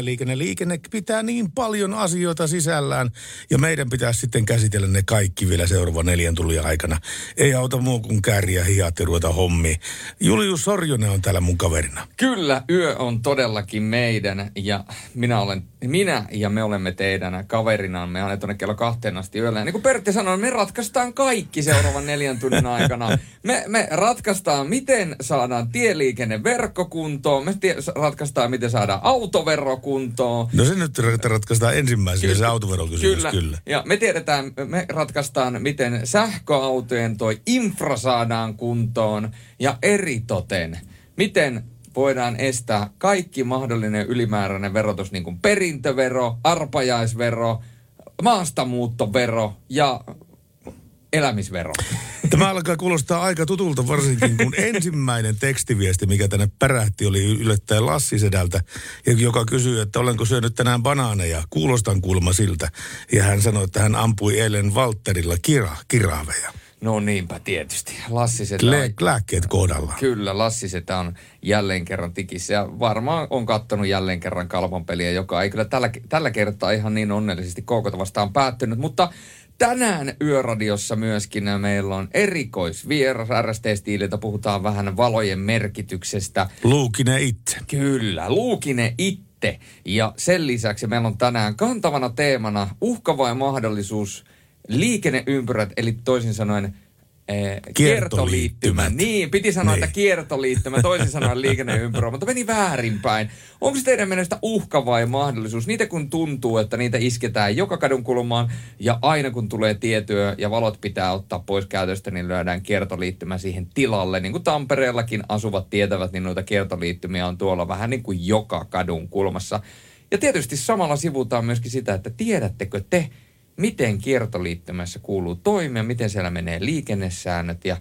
Liikenne pitää niin paljon asioita sisällään ja meidän pitää sitten käsitellä ne kaikki vielä seuraavan 4 tunnin aikana. Ei auta muu kuin kääriä hihat ja ruveta hommiin. Julius Sorjonen on täällä mun kaverina. Kyllä, yö on todellakin meidän ja me olemme teidän kaverinaamme. Me olemme tuonne kello 2 asti yöllä. Ja niin kuin Pertti sanoi, me ratkaistaan kaikki seuraavan 4 tunnin aikana. Me ratkaistaan, miten saadaan tieliikenneverkkokuntoon. Me ratkaistaan, miten saadaan autoverokuntoon. No se nyt ratkaistaan ensimmäisenä, se autoverokysymys. Kyllä. Ja me ratkaistaan, miten sähköautojen toi infra saadaan kuntoon. Ja eritoten, miten voidaan estää kaikki mahdollinen ylimääräinen verotus, niin kuin perintövero, arpajaisvero, maastamuuttovero ja elämisvero. Tämä alkaa kuulostaa aika tutulta, varsinkin kun ensimmäinen tekstiviesti, mikä tänne pärähti, oli yllättäen Lassi Sedältä, joka kysyi, että olenko syönyt tänään banaaneja, kuulostan kuulemma siltä. Ja hän sanoi, että hän ampui eilen Valtterilla kiraaveja. No niinpä tietysti. Lassi Seda lääkkeet kohdalla. Kyllä, Lassi Seda on jälleen kerran tikissä ja varmaan on kattonut jälleen kerran Kalpan peliä, joka ei kyllä tällä kertaa ihan niin onnellisesti KK:ta vastaan päättynyt, mutta tänään Yöradiossa myöskin meillä on erikoisvieras RST Steeliltä. Puhutaan vähän valojen merkityksestä. Luukinen itse. Kyllä, Luukinen itse. Ja sen lisäksi meillä on tänään kantavana teemana uhka vai mahdollisuus, liikenneympyrät, eli toisin sanoen kiertoliittymä. Niin, piti sanoa, että kiertoliittymä, toisin sanoen liikenneympyrä, mutta meni väärinpäin. Onko se teidän mielestä uhka vai mahdollisuus? Niitä kun tuntuu, että niitä isketään joka kadun kulmaan ja aina kun tulee tietyä ja valot pitää ottaa pois käytöstä, niin löydään kiertoliittymä siihen tilalle. Niin kuin Tampereellakin asuvat tietävät, niin noita kiertoliittymiä on tuolla vähän niin kuin joka kadun kulmassa. Ja tietysti samalla sivutaan myöskin sitä, että tiedättekö te, miten kiertoliittymässä kuuluu toimia, miten siellä menee liikennesäännöt ja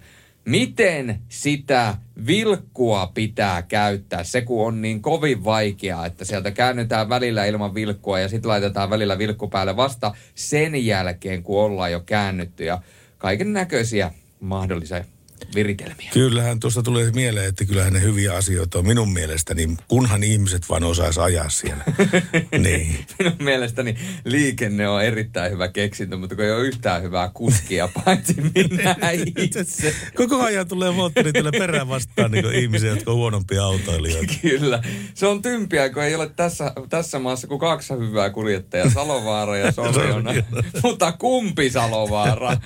miten sitä vilkkua pitää käyttää. Se kun on niin kovin vaikeaa, että sieltä käännytään välillä ilman vilkkua ja sitten laitetaan välillä vilkku päälle vasta sen jälkeen, kun ollaan jo käännytty ja kaiken näköisiä mahdollisia viritelmiä. Kyllähän tuosta tulee mieleen, että kyllähän ne hyviä asioita on minun mielestäni, kunhan ihmiset vaan osaisi ajaa siellä. Niin. Minun mielestäni liikenne on erittäin hyvä keksintö, mutta kun ei ole yhtään hyvää kuskia, paitsi minä itse. Koko ajan tulee moottoritelle perään vastaan niin ihmisiä, jotka on huonompia autoilijoita. Kyllä. Se on tympiä, kun ei ole tässä maassa kuin 2 hyvää kuljettajaa, Salovaara ja Sorjona. Mutta kumpi Salovaara?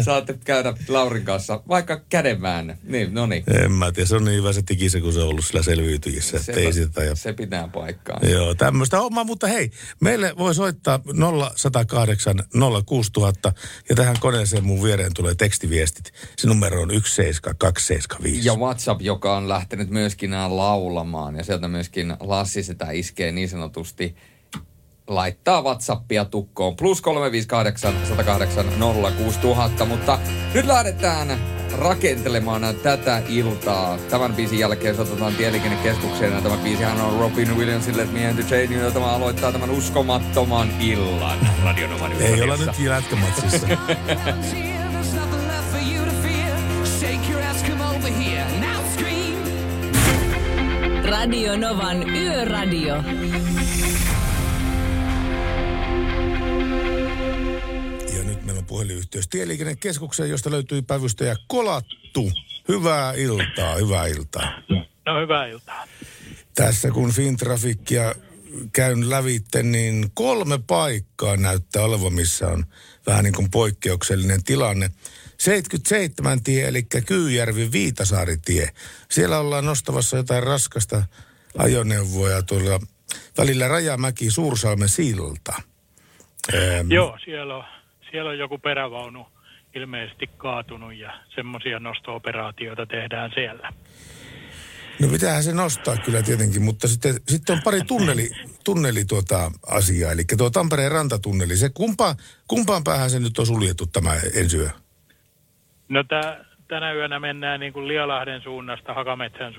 Saatte käydä Laurin kanssa, vaikka kädenväännä. Niin, no niin. En mä tiedä, se on niin hyvä se tikisä, kun se on ollut sillä selviytyjissä. Se pitää paikkaa. Joo, tämmöistä hommaa, mutta hei, meille voi soittaa 0806000 ja tähän koneeseen mun viereen tulee tekstiviestit. Se numero on 17275. Ja WhatsApp, joka on lähtenyt myöskin laulamaan ja sieltä myöskin Lassi Seda iskee niin sanotusti, laittaa WhatsAppia tukkoon. +358 108 06000, mutta nyt lähdetään rakentelemaan tätä iltaa. Tämän biisin jälkeen soitetaan tieliikennekeskukseen ja tämä biisihan on Robin Williamsin Let Me Entertain You. Tämä aloittaa tämän uskomattoman illan Radio Novan Yöradiossa. Ei olla nyt jätkämatsissa. Radio Novan Yöradio. Puhelinyhteys tieliikennekeskukseen, josta löytyy päivystäjä Kolattu. Hyvää iltaa. No hyvää iltaa. Tässä kun FinTrafficia käyn lävitse, niin 3 paikkaa näyttää olevan, missä on vähän niin kuin poikkeuksellinen tilanne. 77 tie, eli Kyyjärvi-Viitasaaritie. Siellä ollaan nostamassa jotain raskasta ajoneuvoja tuolla välillä Rajamäki-Suursalmen silta. Joo, siellä on joku perävaunu ilmeisesti kaatunut ja semmoisia nosto-operaatioita tehdään siellä. No pitäähän se nostaa kyllä tietenkin, mutta sitten on pari tunneli asiaa. Eli tuo Tampereen rantatunneli, se kumpaan päähän se nyt on suljettu tämä ensi yö? No tänä yönä mennään niin kuin Lialahden suunnasta Hakametsän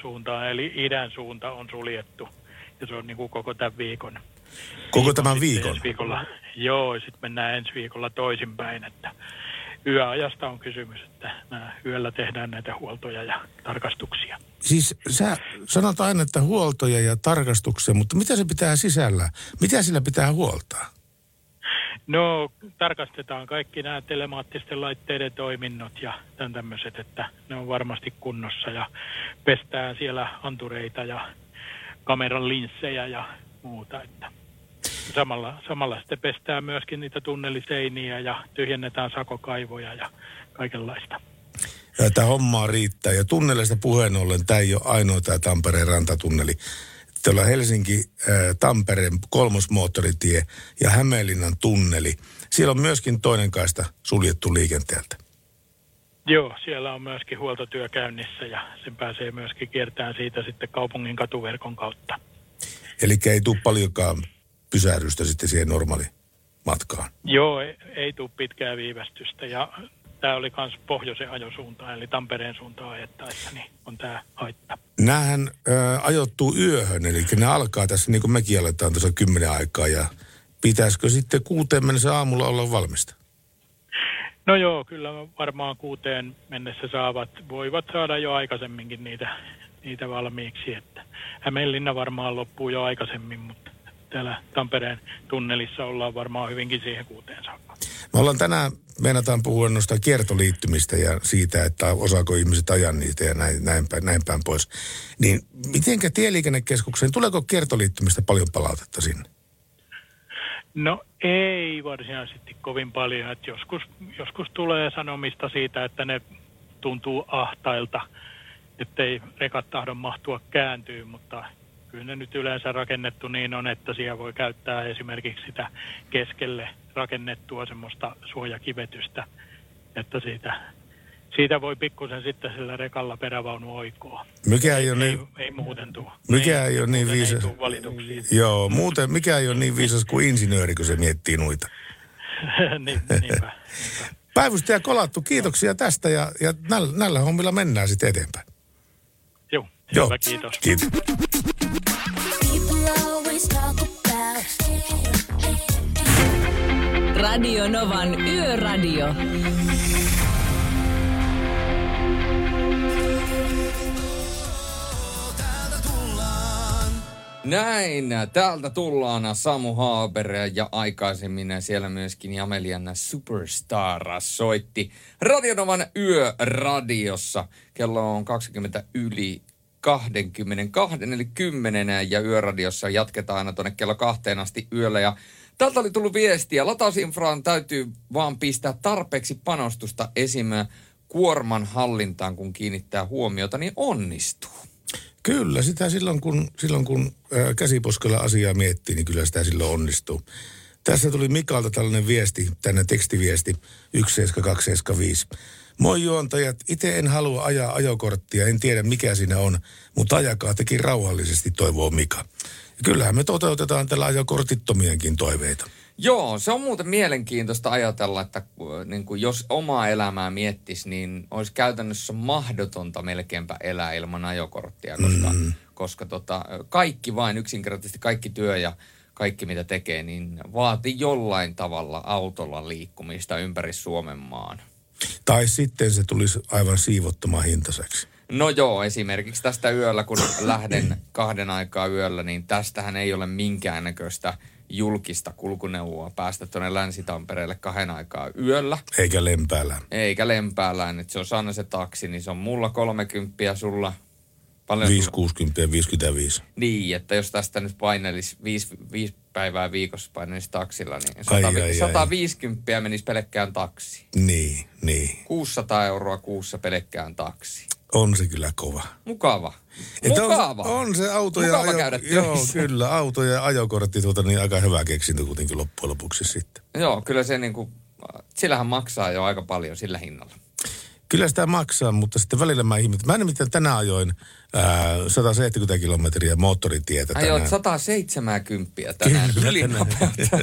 suuntaan, eli idän suunta on suljettu. Ja se on niin kuin koko tämän viikon. Koko tämän viikon? Joo, sitten mennään ensi viikolla toisinpäin, että yöajasta on kysymys, että yöllä tehdään näitä huoltoja ja tarkastuksia. Siis sä sanot aina, että huoltoja ja tarkastuksia, mutta mitä se pitää sisällä? Mitä sillä pitää huoltaa? No, tarkastetaan kaikki nämä telemaattisten laitteiden toiminnot ja tämän tämmöiset, että ne on varmasti kunnossa ja pestään siellä antureita ja kameran linssejä ja muuta, että samalla sitten pestään myöskin niitä tunneliseinejä ja tyhjennetään sakokaivoja ja kaikenlaista. Ja tämä hommaa riittää. Ja tunnelista puheen ollen, tämä ei ole ainoa tämä Tampereen rantatunneli. Tuolla Helsinki-Tampereen kolmosmoottoritie ja Hämeenlinnan tunneli. Siellä on myöskin toinen kaista suljettu liikenteeltä. Joo, siellä on myöskin huoltotyö käynnissä ja sen pääsee myöskin kiertämään siitä sitten kaupungin katuverkon kautta. Eli ei tule paljonkaan pysähdystä sitten siihen normaaliin matkaan? Joo, ei tule pitkää viivästystä ja tämä oli myös pohjoisen ajosuuntaan, eli Tampereen suuntaan ajettaessa, niin on tämä haitta. Nämähän ajoittuu yöhön, eli ne alkaa tässä, niin kuin mekin aletaan tuossa 10 aikaa, ja pitäisikö sitten 6 mennessä aamulla olla valmista? No joo, kyllä varmaan 6 mennessä voivat saada jo aikaisemminkin niitä valmiiksi, että Hämeenlinna varmaan loppuu jo aikaisemmin, mutta täällä Tampereen tunnelissa ollaan varmaan hyvinkin siihen 6 saakka. Me ollaan tänään, meinataan puhua noista kiertoliittymistä ja siitä, että osaako ihmiset ajaa niitä ja näin päin pois. Niin mitenkä tieliikennekeskukseen, tuleeko kiertoliittymistä paljon palautetta sinne? No ei varsinaisesti kovin paljon. Että joskus tulee sanomista siitä, että ne tuntuu ahtailta, ettei rekat tahdo mahtua kääntyy, mutta kyllä ne nyt yleensä rakennettu niin on, että siellä voi käyttää esimerkiksi sitä keskelle rakennettua semmoista suojakivetystä, että siitä voi pikkusen sitten sillä rekalla perävaunu oikoa. Ei muuten tule. Mikä ei ole niin viisas. Joo, muuten mikä ei ole niin viisas kuin insinööri, kun se miettii noita. Niinpä. Päivystäjä Kolattu, kiitoksia tästä ja näillä hommilla mennään sitten eteenpäin. Joo, hyvä, kiitos. Kiitos. Radio Novan Yöradio. Näin, täältä tullaan Samu Haberee ja aikaisemmin siellä myöskin Jamelian Superstar soitti Radio Novan Yöradiossa. Kello on 20 yli 22, eli 10, ja Yöradiossa jatketaan aina tuonne kello 2 asti yöllä. Ja tältä oli tullut viestiä. Latausinfraan täytyy vaan pistää tarpeeksi panostusta esim. Kuorman hallintaan, kun kiinnittää huomiota, niin onnistuu. Kyllä, sitä silloin kun käsiposkella asiaa miettii, niin kyllä sitä silloin onnistuu. Tässä tuli Mikalta tällainen viesti, tänne tekstiviesti, 17275. Moi juontajat, itse en halua ajaa ajokorttia, en tiedä mikä siinä on, mutta ajakaa tekin rauhallisesti, toivoo Mika. Kyllähän me toteutetaan tällä ajokortittomienkin toiveita. Joo, se on muuten mielenkiintoista ajatella, että niin kuin jos omaa elämää miettisi, niin olisi käytännössä mahdotonta melkeinpä elää ilman ajokorttia, koska kaikki vain yksinkertaisesti, kaikki työ ja kaikki mitä tekee, niin vaatii jollain tavalla autolla liikkumista ympäri Suomen maan. Tai sitten se tulisi aivan siivottoman hintaseksi. No joo, esimerkiksi tästä yöllä, kun lähden 2 aikaa yöllä, niin tästähän ei ole minkäännäköistä julkista kulkuneuvoa päästä tuonne Länsi-Tampereelle 2 aikaa yöllä. Eikä Lempäälään. Että se on aina se taksi, niin se on mulla 30, sulla paljon. 5,60 ja 55. Niin, että jos tästä nyt painelisi 5 päivää viikossa painelisi taksilla, niin 150 menisi pelkkään taksi. Niin. 600 € kuussa pelkkään taksi. On se kyllä kova. Mukava. On se auto ja auto ja ajokortti aika hyvä keksintö kuitenkin loppujen lopuksi sitten. Joo, kyllä se niin kuin sillähän maksaa jo aika paljon sillä hinnalla. Kyllä sitä maksaa, mutta sitten välillä mä ihmettelen. Mä en nimittäin tänään ajoin 170 kilometriä moottoritietä tänään. Ajoin 170 tänään ylinopeutta.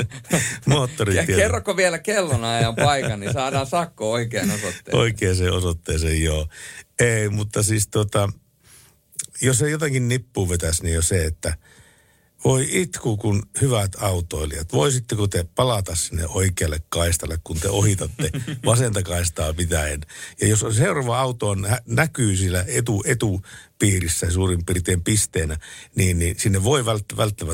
Moottoritietä. Kerroko vielä kellonajan paikan, niin saadaan sakko oikeaan osoitteeseen. Oikeaan osoitteeseen, joo. Ei, mutta siis jos se jotenkin nippuun vetäisi, niin jo se, että voi itku, kun hyvät autoilijat. Voisitteko te palata sinne oikealle kaistalle, kun te ohitatte vasenta kaistaa pitäen? Ja jos seuraava auto on, näkyy sillä etupiirissä suurin piirtein pisteenä, niin sinne voi välttämättä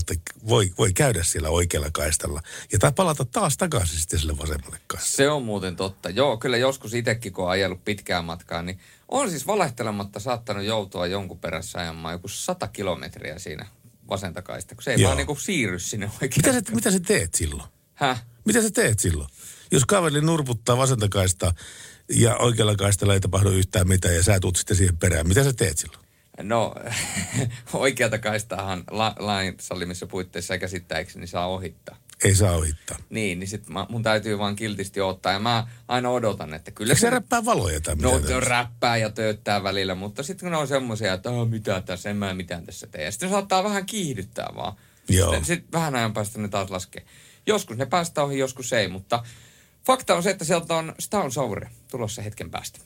voi käydä siellä oikealla kaistalla. Ja tai palata taas takaisin sitten sille vasemmalle kaistalle. Se on muuten totta. Joo, kyllä joskus itsekin, kun on ajellut pitkään matkaan, niin on siis valehtelematta saattanut joutua jonkun perässä ajamaan joku 100 kilometriä siinä vasenta kaista, kun se ei vaan niinku siirry sinne oikein. Mitä sä teet silloin? Mitä sä teet silloin? Jos kaveri nurputtaa vasenta kaistaa ja oikealla kaistalla ei tapahdu yhtään mitään ja sä tuut sitten siihen perään, mitä sä teet silloin? No, oikealta kaistaahan lain sallimissa puitteissa käsittääkseni saa ohittaa. Ei saa ohittaa. Niin, niin sit mun täytyy vaan kiltisti odottaa ja mä aina odotan, että kyllä... Eikö se räppää valoja tai mitään? No, räppää ja töyttää välillä, mutta sitten kun ne on semmoisia, että mitä tässä, en mä mitään tässä tee. Ja sitten saattaa vähän kiihdyttää vaan. Joo. Sitten vähän ajan päästä ne taas laskee. Joskus ne päästään ohi, joskus ei, mutta fakta on se, että sieltä on Staun Soure tulossa hetken päästä.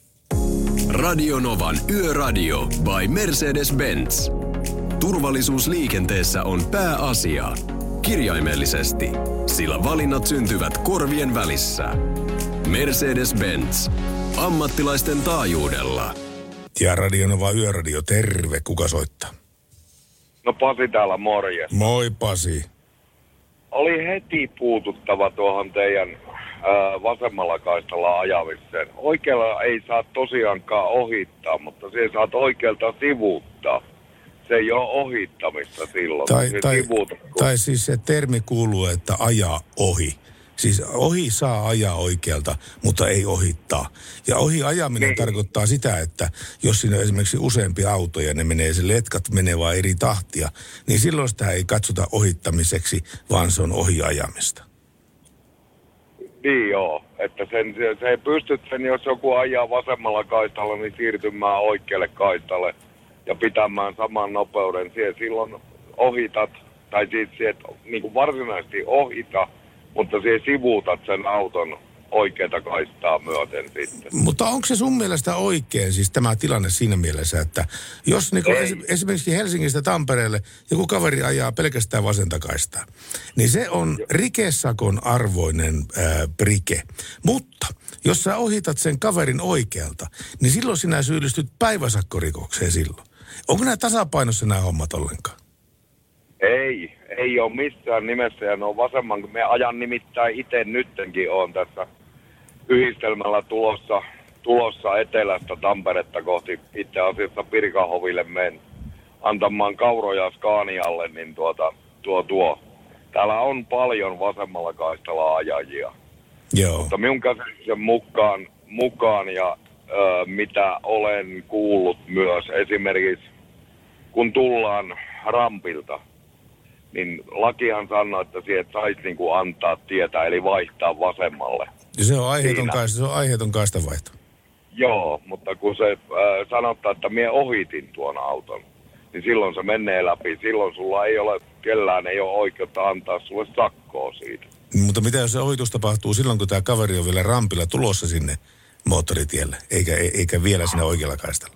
Radio Novan Yöradio by Mercedes-Benz. Turvallisuus liikenteessä on pääasia. Kirjaimellisesti, sillä valinnat syntyvät korvien välissä. Mercedes-Benz. Ammattilaisten taajuudella. Ja Radio Nova Yöradio, terve. Kuka soittaa? No Pasi täällä, morjes. Moi Pasi. Oli heti puututtava tuohon teidän vasemmalla kaistalla ajavisen. Oikealla ei saa tosiaankaan ohittaa, mutta siihen saat oikealta sivuuttaa. Se ei ole ohittamista silloin. Tai siis se termi kuuluu, että ajaa ohi. Siis ohi saa ajaa oikealta, mutta ei ohittaa. Ja ohi ajaminen tarkoittaa sitä, että jos siinä on esimerkiksi useampi auto ja ne menee, se letkat menee vaan eri tahtia, niin silloin sitä ei katsota ohittamiseksi, vaan se on ohi ajamista. Niin joo, että se pystyt sen, jos joku ajaa vasemmalla kaistalla, niin siirtymään oikealle kaistalle ja pitämään saman nopeuden. Siihen silloin ohitat, tai siihen niin kuin varsinaisesti ohita, mutta siihen sivuutat sen auton oikeata kaistaa myöten sitten. Mutta onko se sun mielestä oikein, siis tämä tilanne siinä mielessä, että jos niin esimerkiksi Helsingistä Tampereelle joku kaveri ajaa pelkästään vasenta kaistaa, niin se on rikesakon arvoinen prike. Mutta jos sä ohitat sen kaverin oikealta, niin silloin sinä syyllistyt päiväsakkorikokseen silloin. Onko nämä tasapainossa nämä hommat ollenkaan? Ei ole missään nimessä ja ne on vasemman, kun me ajan nimittäin itse nyttenkin on tässä yhdistelmällä tulossa etelästä Tamperetta kohti itse asiassa Pirkanhoville menen antamaan kauroja Skaanialle, niin täällä on paljon vasemmalla kaistalla ajajia. Joo. Mutta minun käsityksen mukaan ja mitä olen kuullut myös esimerkiksi, kun tullaan rampilta, niin lakihan sanoo, että siihen saisi niin kuin antaa tietä, eli vaihtaa vasemmalle. Ja se on aiheeton kaistavaihto. Joo, mutta kun se sanottaa, että minä ohitin tuon auton, niin silloin se menee läpi. Silloin sulla ei ole, kellään ei ole oikeutta antaa sulle sakkoa siitä. Mutta mitä jos se ohitus tapahtuu silloin, kun tämä kaveri on vielä rampilla tulossa sinne moottoritielle, eikä vielä sinne oikealla kaistalla?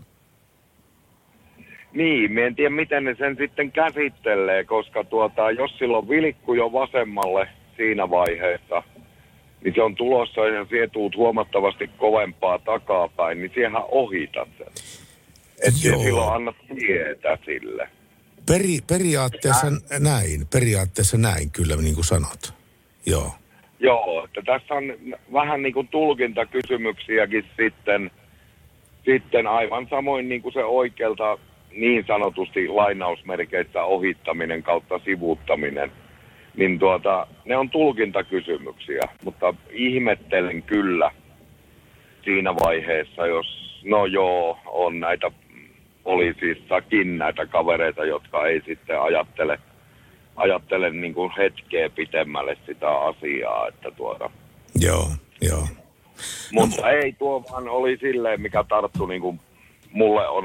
Niin, minä en tiedä miten ne sen sitten käsittelee, koska jos sillä on vilkku jo vasemmalle siinä vaiheessa, niin se on tulossa ja siihen tuut huomattavasti kovempaa takapäin, niin siehän ohitat sen. Että silloin annat tietä sille. Periaatteessa näin kyllä, niin kuin sanot. Joo. Joo, että tässä on vähän niin kuin tulkintakysymyksiäkin sitten aivan samoin niin kuin se oikealta niin sanotusti lainausmerkeissä ohittaminen kautta sivuuttaminen, niin ne on tulkintakysymyksiä, mutta ihmettelen kyllä siinä vaiheessa, jos on näitä poliisissakin näitä kavereita, jotka ei sitten ajattele niin kuin hetkeä pitemmälle sitä asiaa, että Joo. Mutta no, ei, tuo vaan oli silleen, mikä tarttu niin kuin mulle on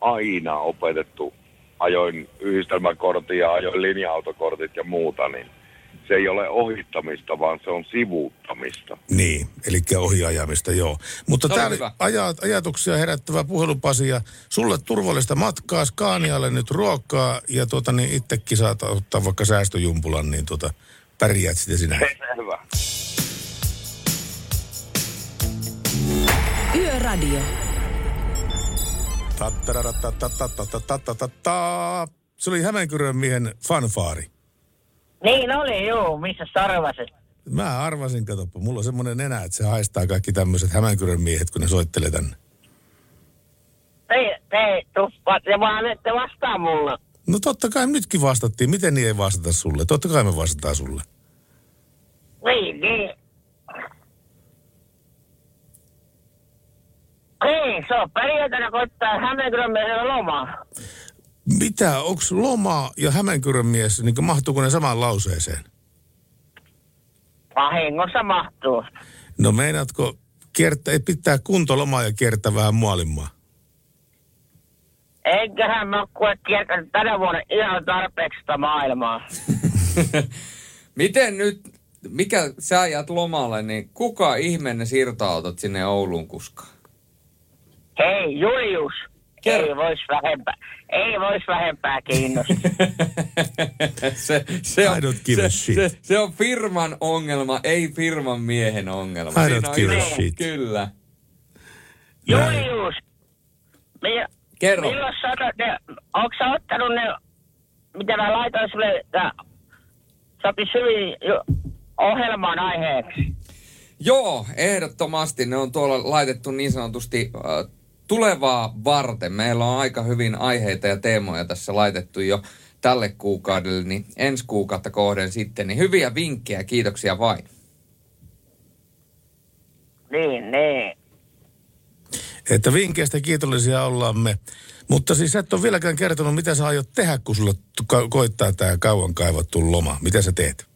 aina opetettu. Ajoin yhdistelmäkortin ja ajoin linja-autokortit ja muuta, niin se ei ole ohittamista, vaan se on sivuuttamista. Niin, eli ohiajamista, joo. Mutta tämä oli ajatuksia herättävä puhelu, Pasi, ja sulle turvallista matkaa, Scanialle nyt ruokaa, ja niin itsekin saat ottaa vaikka säästöjumpulan, niin pärjäät sitä sinä. Selvä. Yöradio. Se oli Hämeenkyrön miehen fanfaari. Niin oli, joo. Missä sä arvasit? Mä arvasin, katsoppa. Mulla on semmoinen nenä, että se haistaa kaikki tämmöiset Hämeenkyrön miehet, kun ne soittelee tänne. Ei, ja vaan ette vastaa mulle. No totta kai nytkin vastattiin. Miten niin ei vastata sulle? Totta kai me vastataan sulle. Niin. Niin, se on perjantaina, kun ottaa Hämeenkyrön miehelle lomaa. Mitä? Onko loma ja Hämeenkyrön mies, niin mahtuuko ne samaan lauseeseen? Vahingossa mahtuu. No meinaatko pitää kuntolomaa ja kiertää vähän mualimmaa? Enköhän mä ole kiertänyt tänä vuonna ihan tarpeeksi sitä maailmaa. Miten nyt, mikä sä ajat lomalle, niin kuka ihmeinen siirtoautot sinne Ouluun kuskaan? Hei, Julius! Ei vois vähempää kiinnostaa. Se on firman ongelma, ei firman miehen ongelma. Kyllä. Julius! Kerro. Milloin sä ottanut ne, mitä mä laitoin sulle, sopisi hyvin ohjelman aiheeksi? Joo, ehdottomasti. Ne on tuolla laitettu niin sanotusti tulevaa varten. Meillä on aika hyvin aiheita ja teemoja tässä laitettu jo tälle kuukaudelle, niin ensi kuukautta kohden sitten. Niin hyviä vinkkejä, kiitoksia vain. Niin. Että vinkkeistä kiitollisia ollaan me. Mutta siis et ole vieläkään kertonut, mitä sä aiot tehdä, kun sulla koittaa tää kauan kaivattu loma. Mitä sä teet?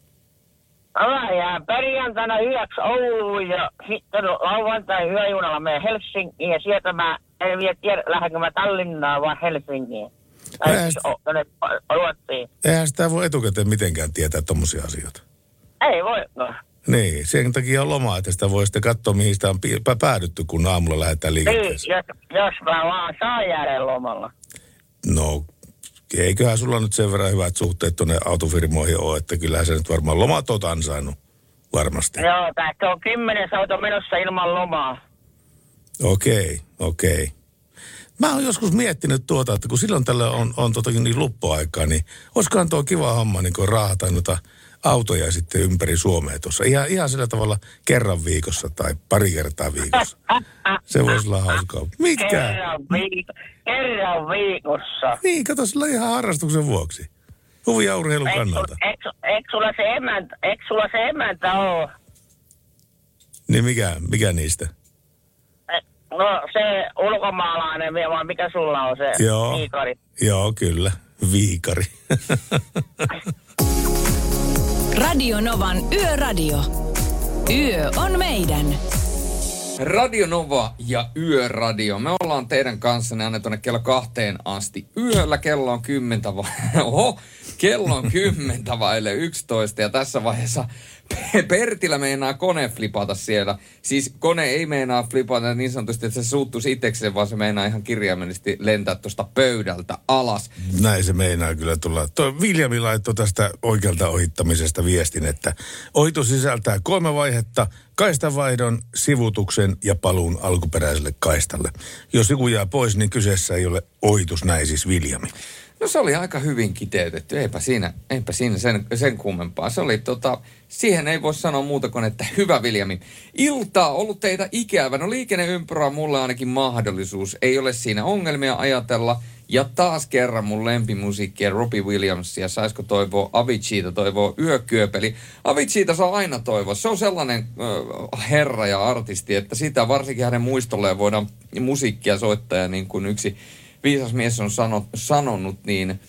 Mä jään perjantaina yöksi Ouluun ja sitten lauantai yöjunalla menen Helsinkiin ja sieltä mä en vielä tiedä, lähdenkö mä Tallinnaan vaan Helsinkiin. Eihän sitä voi etukäteen mitenkään tietää tommosia asioita. Ei voi. No. Niin, sen takia on loma, että sitä voi sitten katsoa, mihin sitä on päädytty, kun aamulla lähdetään liikenteeseen. Niin, jos mä vaan saan jäädä lomalla. No, eiköhän sulla nyt sen verran hyvät suhteet tuonne autofirmoihin ole, että kyllähän sä nyt varmaan lomat oot ansainnut, varmasti. Joo, tää on 10 auto menossa ilman lomaa. Okei. Mä oon joskus miettinyt että kun silloin tällä on niin luppuaikaa, niin olisikohan tuo kiva homma niin kun raahata noita autoja sitten ympäri Suomea tuossa. Ihan sillä tavalla kerran viikossa tai pari kertaa viikossa. Se voisi olla hauskaa. Mitkä? Kerran viikossa. Niin, kato, sillä ihan harrastuksen vuoksi. Huvi ja urheilun kannalta. Eikö sulla se emäntä ole? Niin mikä niistä? No se ulkomaalainen vielä, mikä sulla on se viikari? Joo, kyllä. Viikari. Radio Novan Yöradio. Yö on meidän. Radio Nova ja Yöradio. Me ollaan teidän kanssanne aina tuonne kello 2 asti yöllä. Kello on 10 vaille 11. Ja tässä vaiheessa Pertillä meinaa kone flipata siellä. Siis kone ei meinaa flipata niin sanotusti, että se suuttuisi itsekseen, vaan se meinaa ihan kirjaimellisesti lentää tuosta pöydältä alas. Näin se meinaa kyllä tulla. Viljami laittoi tästä oikealta ohittamisesta viestin, että ohitus sisältää 3 vaihetta, kaistanvaihdon, sivutuksen ja paluun alkuperäiselle kaistalle. Jos joku jää pois, niin kyseessä ei ole ohitus, näin siis Viljami. No se oli aika hyvin kiteytetty, eipä siinä sen kummempaa. Se oli siihen ei voi sanoa muuta kuin, että hyvä Viljami. Iltaa ollut teitä ikävä. No liikenneympyrä on mulle ainakin mahdollisuus. Ei ole siinä ongelmia ajatella. Ja taas kerran mun lempimusiikkia Robbie Williamsia. Saisiko toivoa Aviciita, toivoa Yökyöpeli. Aviciita saa aina toivoa. Se on sellainen herra ja artisti, että sitä varsinkin hänen muistolleen voidaan musiikkia soittaa niin kuin yksi viisas mies on sanonut, niin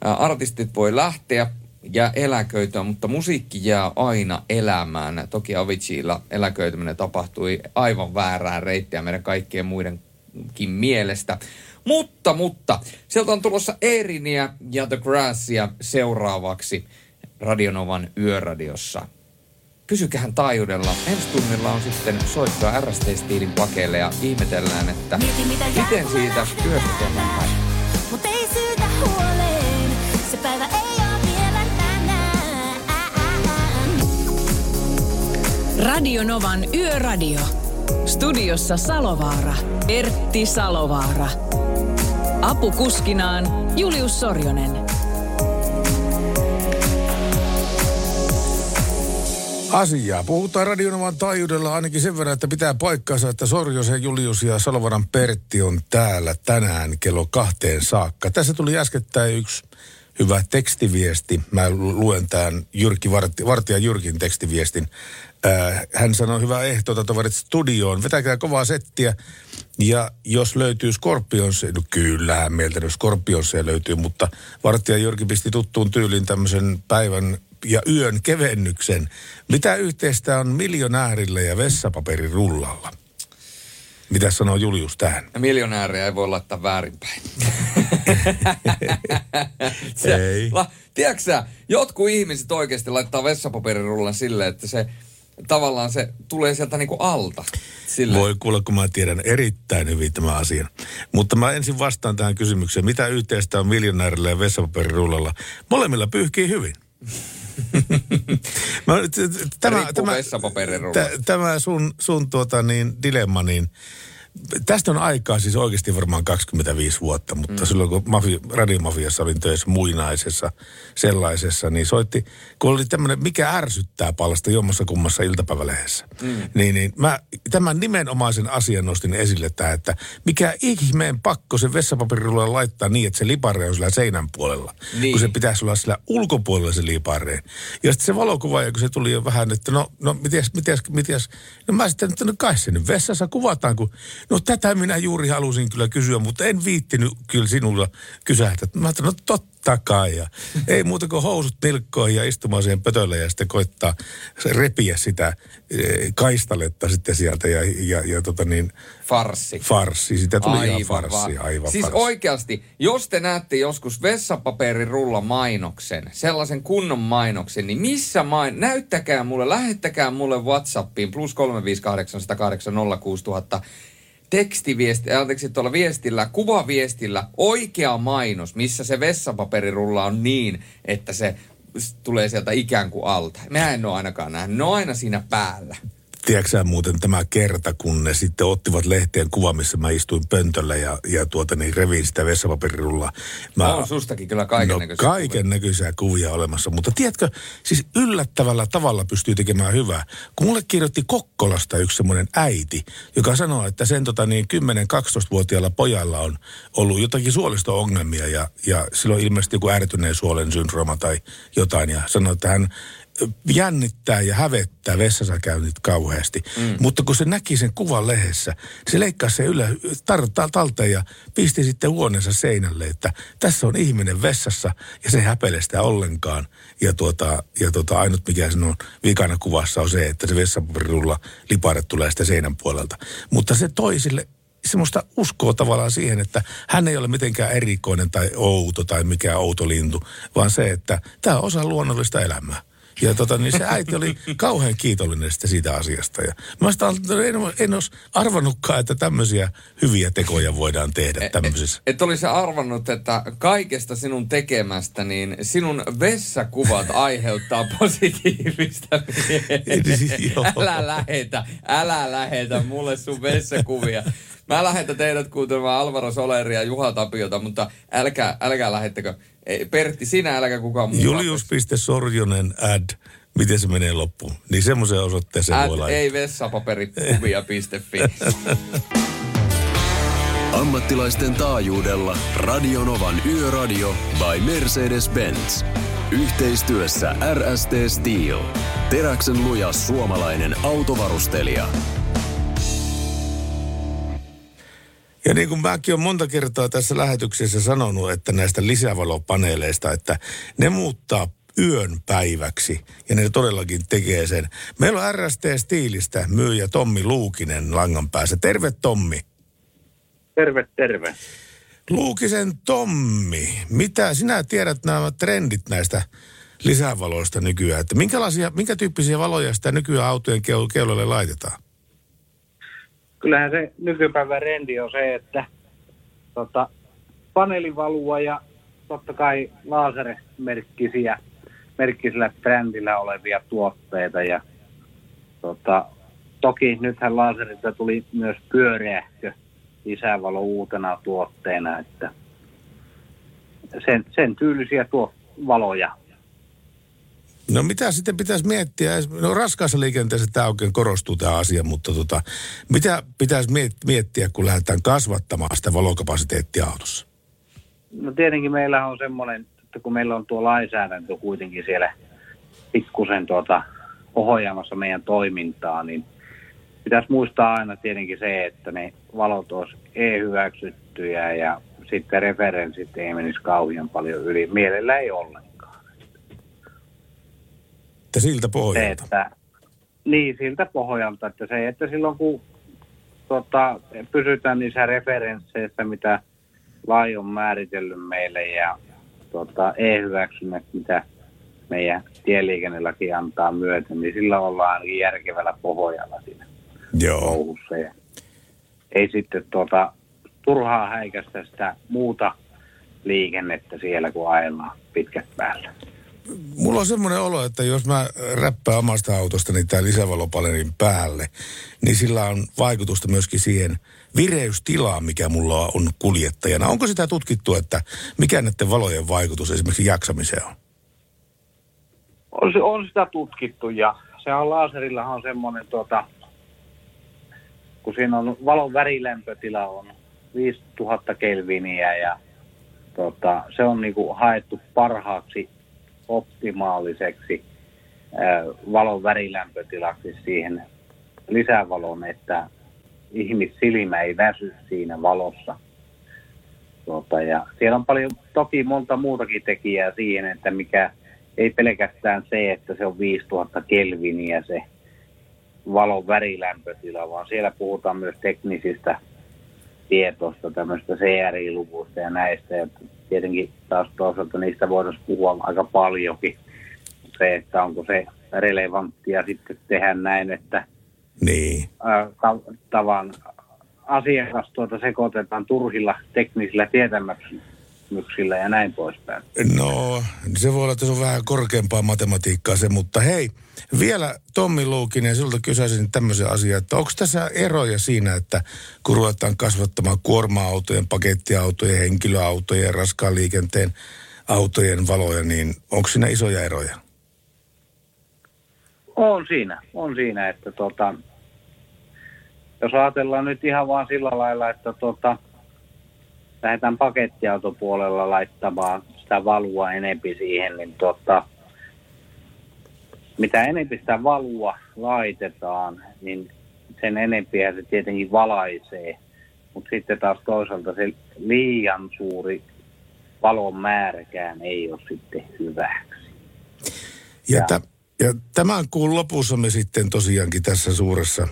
artistit voi lähteä jää eläköityä, mutta musiikki jää aina elämään. Toki Aviciilla eläköityminen tapahtui aivan väärää reittiä meidän kaikkien muidenkin mielestä. Mutta, sieltä on tulossa Eriniä ja The Grassia seuraavaksi Radio Novan yöradiossa. Pysykähän taajuudella. Ensi tunnilla on sitten soittaa RST Steelin pakeille ja ihmetellään, että miten siitä yöstä tehdään. Mut ei syytä huoleen, se päivä ei oo vielä tänään. Radio Novan yöradio. Studiossa Salovaara, Pertti Salovaara. Apukuskinaan Julius Sorjonen. Asiaa. Puhutaan Radio Novan taajuudella ainakin sen verran, että pitää paikkansa, että Sorjosen Julius ja Salovaaran Pertti on täällä tänään kello 2 saakka. Tässä tuli äskettäin yksi hyvä tekstiviesti. Mä luen tämän Vartija Jyrkin tekstiviestin. Hän sanoi, hyvää ehtoota toverit studioon. Vetäkää kovaa settiä. Ja jos löytyy Scorpions, no kyllähän meiltä nyt Scorpions löytyy, mutta Vartija Jyrki pisti tuttuun tyyliin tämmöisen päivän ja yön kevennyksen. Mitä yhteistä on miljonäärillä ja vessapaperin rullalla? Mitä sanoo Julius tähän? Miljonääriä ei voi laittaa väärinpäin. Ei. Tiedätkö sä, jotkut ihmiset oikeasti laittaa vessapaperirullan silleen, että se tavallaan se tulee sieltä niinku alta. Silleen. Voi kuule, kun mä tiedän erittäin hyvin tämän asian. Mutta mä ensin vastaan tähän kysymykseen. Mitä yhteistä on miljonäärillä ja vessapaperirullalla? Molemmilla pyyhkii hyvin. Tämä sun dilemma, niin tästä on aikaa siis oikeasti varmaan 25 vuotta, mutta silloin kun radiomafiassa olin töissä muinaisessa sellaisessa, niin soitti, kun oli tämmöinen, mikä ärsyttää palasta jommassa kummassa iltapäivälehdessä. Niin mä tämän nimenomaisen asian nostin esille tähän, että mikä ihmeen pakko se vessapaperirullaan laittaa niin, että se lipare on sillä seinän puolella, niin. Kun se pitäisi olla sillä ulkopuolella se lipareen. Ja sitten se valokuvaaja, kun se tuli jo vähän, että no mitäs, no mä sitten, että no kai se nyt vessassa kuvataan, kun no tätä minä juuri halusin kyllä kysyä, mutta en viittinyt kyllä sinulla kysähtää. Mä ajattelin, no totta kai. Ja ei muuta kuin housut nilkkoihin ja istumaan siihen pötölle ja sitten koittaa repiä sitä kaistaletta sitten sieltä ja Farssi. Sitä tuli aivan ihan farssi. Aivan, siis farssi. Oikeasti, jos te näette joskus vessapaperirulla mainoksen, sellaisen kunnon mainoksen, niin missä näyttäkää mulle, lähettäkää mulle WhatsAppiin +358 108 06000 kuvaviestillä oikea mainos, missä se vessapaperirulla on niin, että se tulee sieltä ikään kuin alta. Mä en ole ainakaan nähnyt, ne on aina siinä päällä. Tiedätkö sä muuten tämä kerta, kun ne sitten ottivat lehteen kuva, missä mä istuin pöntöllä ja revin sitä vessapaperirullaa. On sustakin kyllä kaikennäköisiä kuvia olemassa, mutta tiedätkö, siis yllättävällä tavalla pystyy tekemään hyvää. Kun mulle kirjoitti Kokkolasta yksi semmoinen äiti, joka sanoi, että sen 10-12-vuotiaalla pojalla on ollut jotakin suolisto-ongelmia ja silloin ilmeisesti joku ärtyneen suolen syndrooma tai jotain ja sanoi, että hän jännittää ja hävettää vessassa käynnit kauheasti. Mutta kun se näki sen kuvan lehdessä, se leikkasi sen talteen ja pisti sitten huoneensa seinälle, että tässä on ihminen vessassa ja se häpeilee sitä ollenkaan. Ja ainut mikä sinun vikana kuvassa on se, että se vessapaperulla liparet tulee sitä seinän puolelta. Mutta se toi sille semmoista uskoa tavallaan siihen, että hän ei ole mitenkään erikoinen tai outo tai mikään outo lintu, vaan se, että tämä on osa luonnollista elämää. Ja niin se äiti oli kauhean kiitollinen siitä asiasta. Ja mä en olisi arvannutkaan, että tämmöisiä hyviä tekoja voidaan tehdä tämmöisissä. Et olisi arvannut, että kaikesta sinun tekemästä, niin sinun vessakuvat aiheuttaa positiivista mieltä. Älä lähetä mulle sun vessakuvia. Mä lähetän teidät kuuntelemaan Alvaro Soleria ja Juha Tapiota, mutta älkää lähettäkö. Ei, Pertti, sinä äläkä kukaan muu. Julius.sorjonen@, miten se menee loppuun? Niin semmoiseen osoitteeseen voi laittaa. Ei vessapaperikuvia.fi. Ammattilaisten taajuudella Radio Novan yöradio by Mercedes-Benz. Yhteistyössä RST Steel. Teräksen luja suomalainen autovarustelija. Ja niin kuin mäkin olen monta kertaa tässä lähetyksessä sanonut, että näistä lisävalopaneeleista, että ne muuttaa yön päiväksi, ja ne todellakin tekee sen. Meillä on RST Steelistä myyjä Tommi Luukinen langan päässä. Terve Tommi. Terve, terve. Luukisen Tommi, mitä sinä tiedät nämä trendit näistä lisävaloista nykyään? Että minkä tyyppisiä valoja sitä nykyään autojen keuloille laitetaan? Kyllähän se nykypäivän trendi on se, että paneelivalua ja totta kai lasermerkkisillä brändillä olevia tuotteita. Ja, toki nythän laserista tuli myös pyöreähkö lisävalo uutena tuotteena, että sen tyylisiä valoja. No mitä sitten pitäisi miettiä? No raskaassa liikenteessä tämä oikein korostuu tämä asia, mutta mitä pitäisi miettiä, kun lähdetään kasvattamaan sitä valokapasiteettia autossa? No tietenkin meillä on semmoinen, että kun meillä on tuo lainsäädäntö kuitenkin siellä pikkusen ohjaamassa meidän toimintaa, niin pitäisi muistaa aina tietenkin se, että ne valot olisi hyväksyttyjä ja sitten referenssit ei menisi kauhean paljon yli. Mielellä ei ollenkaan. Että siltä pohjalta? Siltä pohjalta. Että se, että silloin kun pysytään niissä referensseissä, mitä laji on määritellyt meille ja hyväksynnät, mitä meidän tieliikennelaki antaa myöten, niin sillä ollaan ainakin järkevällä pohjalla siinä. Joo. Ei sitten turhaa häikästä sitä muuta liikennettä siellä, kun ajellaan pitkät päällä. Mulla on semmoinen olo, että jos mä räppään omasta autostani tämän lisävalopalerin päälle, niin sillä on vaikutusta myöskin siihen vireystilaan, mikä mulla on kuljettajana. Onko sitä tutkittu, että mikä näiden valojen vaikutus esimerkiksi jaksamiseen on? On sitä tutkittu, ja se on laserillahan on semmoinen kun siinä on valon värilämpötila on 5000 kelviniä ja se on niinku haettu parhaaksi optimaaliseksi valon värilämpötilaksi siihen lisävalon, että ihmissilmä ei väsy siinä valossa. Ja siellä on paljon toki monta muutakin tekijää siihen, että mikä ei pelkästään se, että se on 5000 kelviniä se valon värilämpötila, vaan siellä puhutaan myös teknisistä tietoista, tämmöistä CRI-luvuista ja näistä. Ja tietenkin taas toisaalta niistä voidaan puhua aika paljonkin. Se, että onko se relevanttia sitten tehdä näin, että niin. Tavan asiakas sekoitetaan turhilla teknisillä tietämättömyyksillä ja näin poispäin. No, se voi olla, että se on vähän korkeampaa matematiikkaa se, mutta hei, vielä Tommi Luukinen, siltä kysäisin tämmöisen asian, että onko tässä eroja siinä, että kun ruvetaan kasvattamaan kuorma-autojen, pakettiautojen, henkilöautojen, raskaan liikenteen autojen valoja, niin onko siinä isoja eroja? On siinä, että jos ajatellaan nyt ihan vaan sillä lailla, että lähdetään pakettiautopuolella laittamaan sitä valua enempi siihen, niin mitä enempi sitä valua laitetaan, niin sen enempiä se tietenkin valaisee. Mutta sitten taas toisaalta se liian suuri valon määräkään ei ole sitten hyväksi. Ja tämän kuun lopussa me sitten tosiaankin tässä suuressa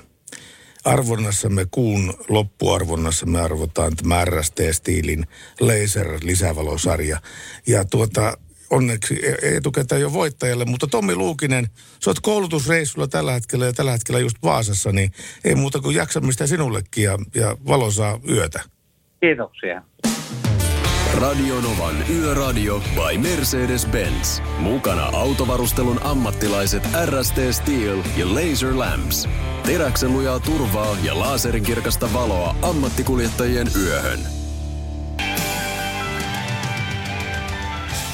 arvonnassamme, kuun loppuarvonnassa me arvotaan tämä RST Steelin laser-lisävalosarja. Ja onneksi etukäteen jo voittajalle, mutta Tommi Luukinen, sä oot koulutusreissulla tällä hetkellä just Vaasassa, niin ei muuta kuin jaksamista sinullekin ja valoisaa yötä. Kiitoksia. Radio Novan Yöradio by Mercedes-Benz. Mukana autovarustelun ammattilaiset RST Steel ja Laser Lamps. Teräksen lujaa turvaa ja laserin kirkasta valoa ammattikuljettajien yöhön.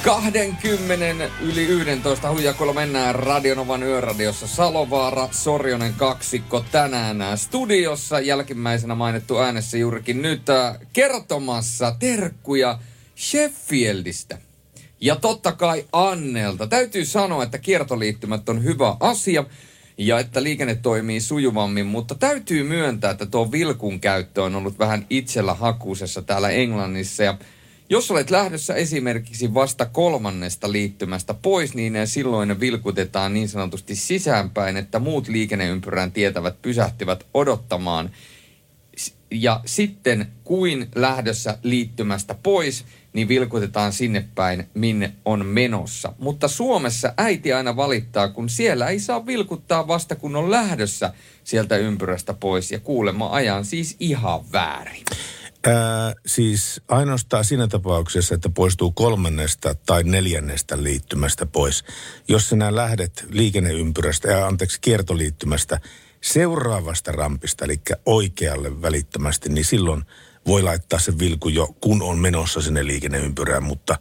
11:20 huijakolla mennään Radio Novan Yöradiossa. Salovaara, Sorjonen kaksikko tänään studiossa. Jälkimmäisenä mainittu äänessä juurikin nyt kertomassa terkkuja Sheffieldistä. Ja totta kai Annelta. Täytyy sanoa, että kiertoliittymät on hyvä asia ja että liikenne toimii sujuvammin, mutta täytyy myöntää, että tuo vilkun käyttö on ollut vähän itsellä hakusessa täällä Englannissa ja Jos olet lähdössä esimerkiksi vasta kolmannesta liittymästä pois, niin silloin vilkutetaan niin sanotusti sisäänpäin, että muut liikenneympyrän tietävät pysähtyvät odottamaan. Ja sitten kuin lähdössä liittymästä pois, niin vilkutetaan sinne päin, minne on menossa. Mutta Suomessa äiti aina valittaa, kun siellä ei saa vilkuttaa vasta, kun on lähdössä sieltä ympyrästä pois. Ja kuulemma ajan siis ihan väärin. Siis ainoastaan siinä tapauksessa, että poistuu kolmannesta tai neljännestä liittymästä pois. Jos sinä lähdet liikenneympyrästä, kiertoliittymästä seuraavasta rampista, eli oikealle välittömästi, niin silloin voi laittaa sen vilku jo, kun on menossa sinne liikenneympyrään, mutta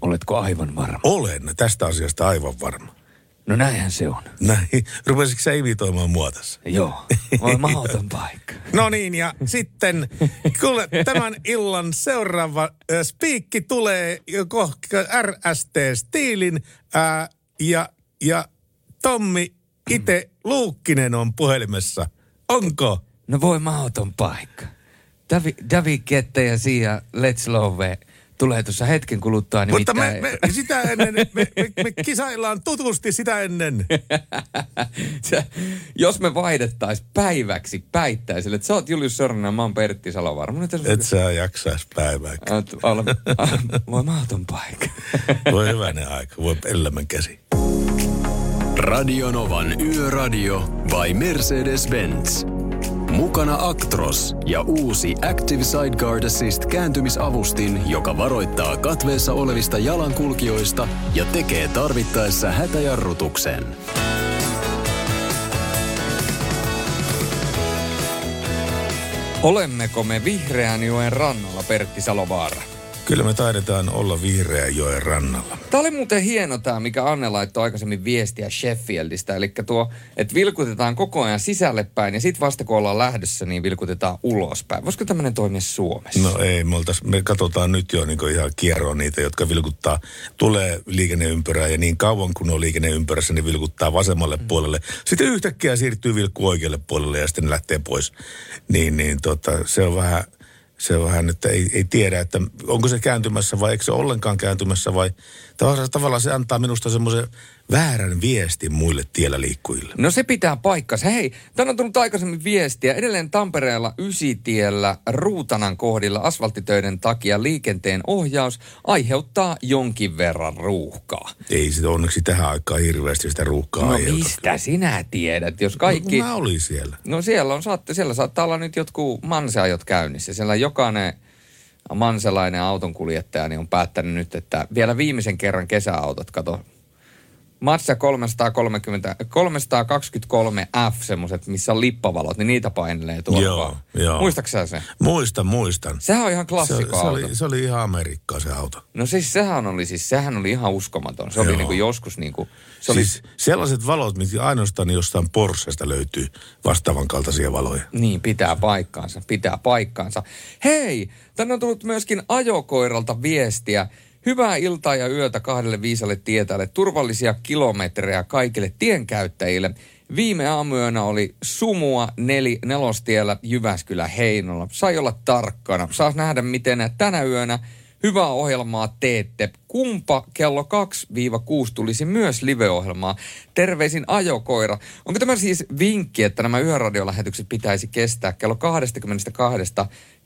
Oletko aivan varma? Olen tästä asiasta aivan varma. No näinhän se on. Näin. Rupesitko sä imitoimaan mua tässä? Joo. Mä mahdoton paikka. No niin, ja sitten kuule, tämän illan seuraava spiikki tulee RST Steelin ja Tommi itse Luukkinen on puhelimessa. Onko? No voi mahdoton paikka. Davi Kettä ja Sia Let's Love tulee tuossa hetken kuluttua. Mutta me sitä ennen, me kisaillaan tutusti sitä ennen. Jos me vaihdettaisiin päiväksi päittäiselle, että sä oot Julius Sorjonen, mä oon Pertti Salovaara. Et sä jaksais päiväksi. Voi mahdoton paikka. Voi hyvänen aika, voi elämän käsi. Radio Novan Yöradio by Mercedes-Benz. Mukana Actros ja uusi Active Sideguard Assist kääntymisavustin, joka varoittaa katveessa olevista jalankulkijoista ja tekee tarvittaessa hätäjarrutuksen. Olemmeko me Vihreän joen rannalla, Pertti Salovaara? Kyllä me taidetaan olla Vihreän joen rannalla. Tämä oli muuten hieno tämä, mikä Anne laittoi aikaisemmin viestiä Sheffieldistä. Eli tuo, että vilkutetaan koko ajan sisälle päin ja sitten vasta kun ollaan lähdössä, niin vilkutetaan ulospäin. Voisiko tämmöinen toimia Suomessa? No ei, me katsotaan nyt jo niin ihan kierroon niitä, jotka vilkuttaa. Tulee liikenneympyrää ja niin kauan kun on liikenneympyrässä, niin vilkuttaa vasemmalle puolelle. Sitten yhtäkkiä siirtyy vilkku oikealle puolelle ja sitten lähtee pois. Se on vähän... Se vähän nyt ei tiedä, että onko se kääntymässä vai eikö se ollenkaan kääntymässä vai... Tavallaan se antaa minusta semmoisen väärän viestin muille tiellä liikkujille. No se pitää paikkansa. Hei, tänne on tullut aikaisemmin viestiä. Edelleen Tampereella Ysitiellä Ruutanan kohdilla asfalttitöiden takia liikenteen ohjaus aiheuttaa jonkin verran ruuhkaa. Ei sitä onneksi tähän aikaan hirveästi sitä ruuhkaa aiheuta. No mistä sinä tiedät, jos kaikki... No mä olin siellä. No siellä saattaa olla nyt jotkut manseajot käynnissä. Siellä jokainen... mansalainen autonkuljettaja niin on päättänyt nyt, että vielä viimeisen kerran kesäautot, kato. Mazda 323F, semmoiset, missä on lippavalot, niin niitä painelee tuolla. Joo. Muistatko sä sen? Muistan. Sehän on ihan klassikko-auto. Se oli ihan Amerikkaa se auto. No siis sehän oli ihan uskomaton. Se oli niin kuin joskus niin kuin... Sellaiset valot, mitkä ainoastaan jostain Porschesta löytyy vastaavan kaltaisia valoja. Niin, pitää paikkaansa. Hei, tänne on tullut myöskin ajokoiralta viestiä. Hyvää iltaa ja yötä 2-5 tietäjälle. Turvallisia kilometrejä kaikille tienkäyttäjille. Viime aamuyönä oli sumua nelostiellä Jyväskylä-Heinola. Sai olla tarkkana. Saas nähdä, miten tänä yönä hyvää ohjelmaa teette. Kumpa kello 2-6 tulisi myös live-ohjelmaa. Terveisin ajokoira. Onko tämä siis vinkki, että nämä yöradiolähetykset pitäisi kestää kello 22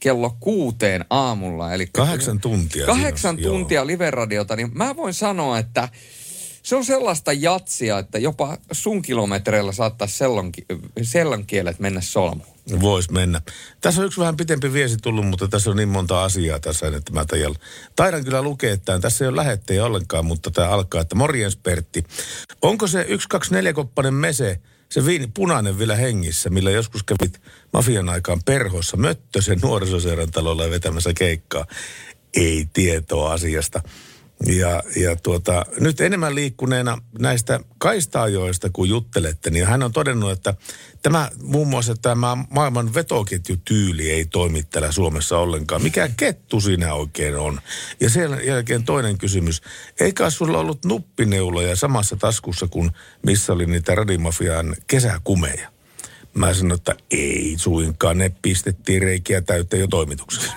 kello 6 aamulla? Eli 8 tuntia. 8 tuntia live-radiota, niin mä voin sanoa, että se on sellaista jatsia, että jopa sun kilometreillä saattaisi sellonkielet mennä solmuun. Voisi mennä. Tässä on yksi vähän pitempi viesti tullut, mutta tässä on niin monta asiaa tässä, että mä taidan kyllä lukea tämän. Tässä ei ole lähettejä ollenkaan, mutta tämä alkaa, että morjens Pertti. Onko se 124-koppainen mese, se punainen vielä hengissä, millä joskus kävit mafian aikaan Perhossa Möttösen nuorisoseuran talolla vetämässä keikkaa? Ei tietoa asiasta. Ja nyt enemmän liikkuneena näistä kaista-ajoista, kun juttelette, niin hän on todennut, että muun muassa tämä maailman vetoketjutyyli ei toimi täällä Suomessa ollenkaan. Mikä kettu siinä oikein on? Ja sen jälkeen toinen kysymys. Eikä sulla ollut nuppineuloja samassa taskussa kuin missä oli niitä radimafian kesäkumeja? Mä sanoin, että ei suinkaan, ne pistettiin reikiä täyteen jo toimituksessa.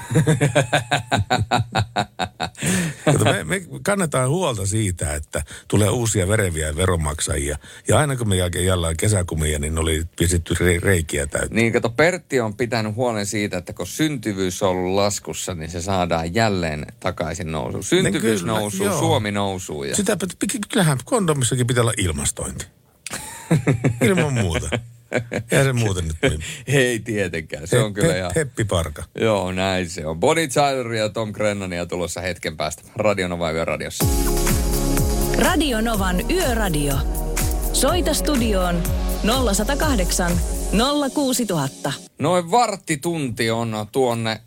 Me kannetaan huolta siitä, että tulee uusia vereviä veronmaksajia. Ja aina kun me jälleen kesäkumia, niin oli pistetty reikiä täyteen. Niin, kato, Pertti on pitänyt huolen siitä, että kun syntyvyys on ollut laskussa, niin se saadaan jälleen takaisin nousuun. Syntyvyys kyllä, nousuu, joo. Suomi nousuu. Ja... sitä, kyllähän kondomissakin pitää olla ilmastointi. Ilman muuta. Ja se muuten nyt mene. Ei tietenkään, se on kyllä ihan... heppiparka. Joo, näin se on. Bonnie Tyler ja Tom Grennonia tulossa hetken päästä. Radio Nova Yöradiossa. Radio Novan Yöradio. Soita studioon 0108 06000. Noin varttitunti on tuonne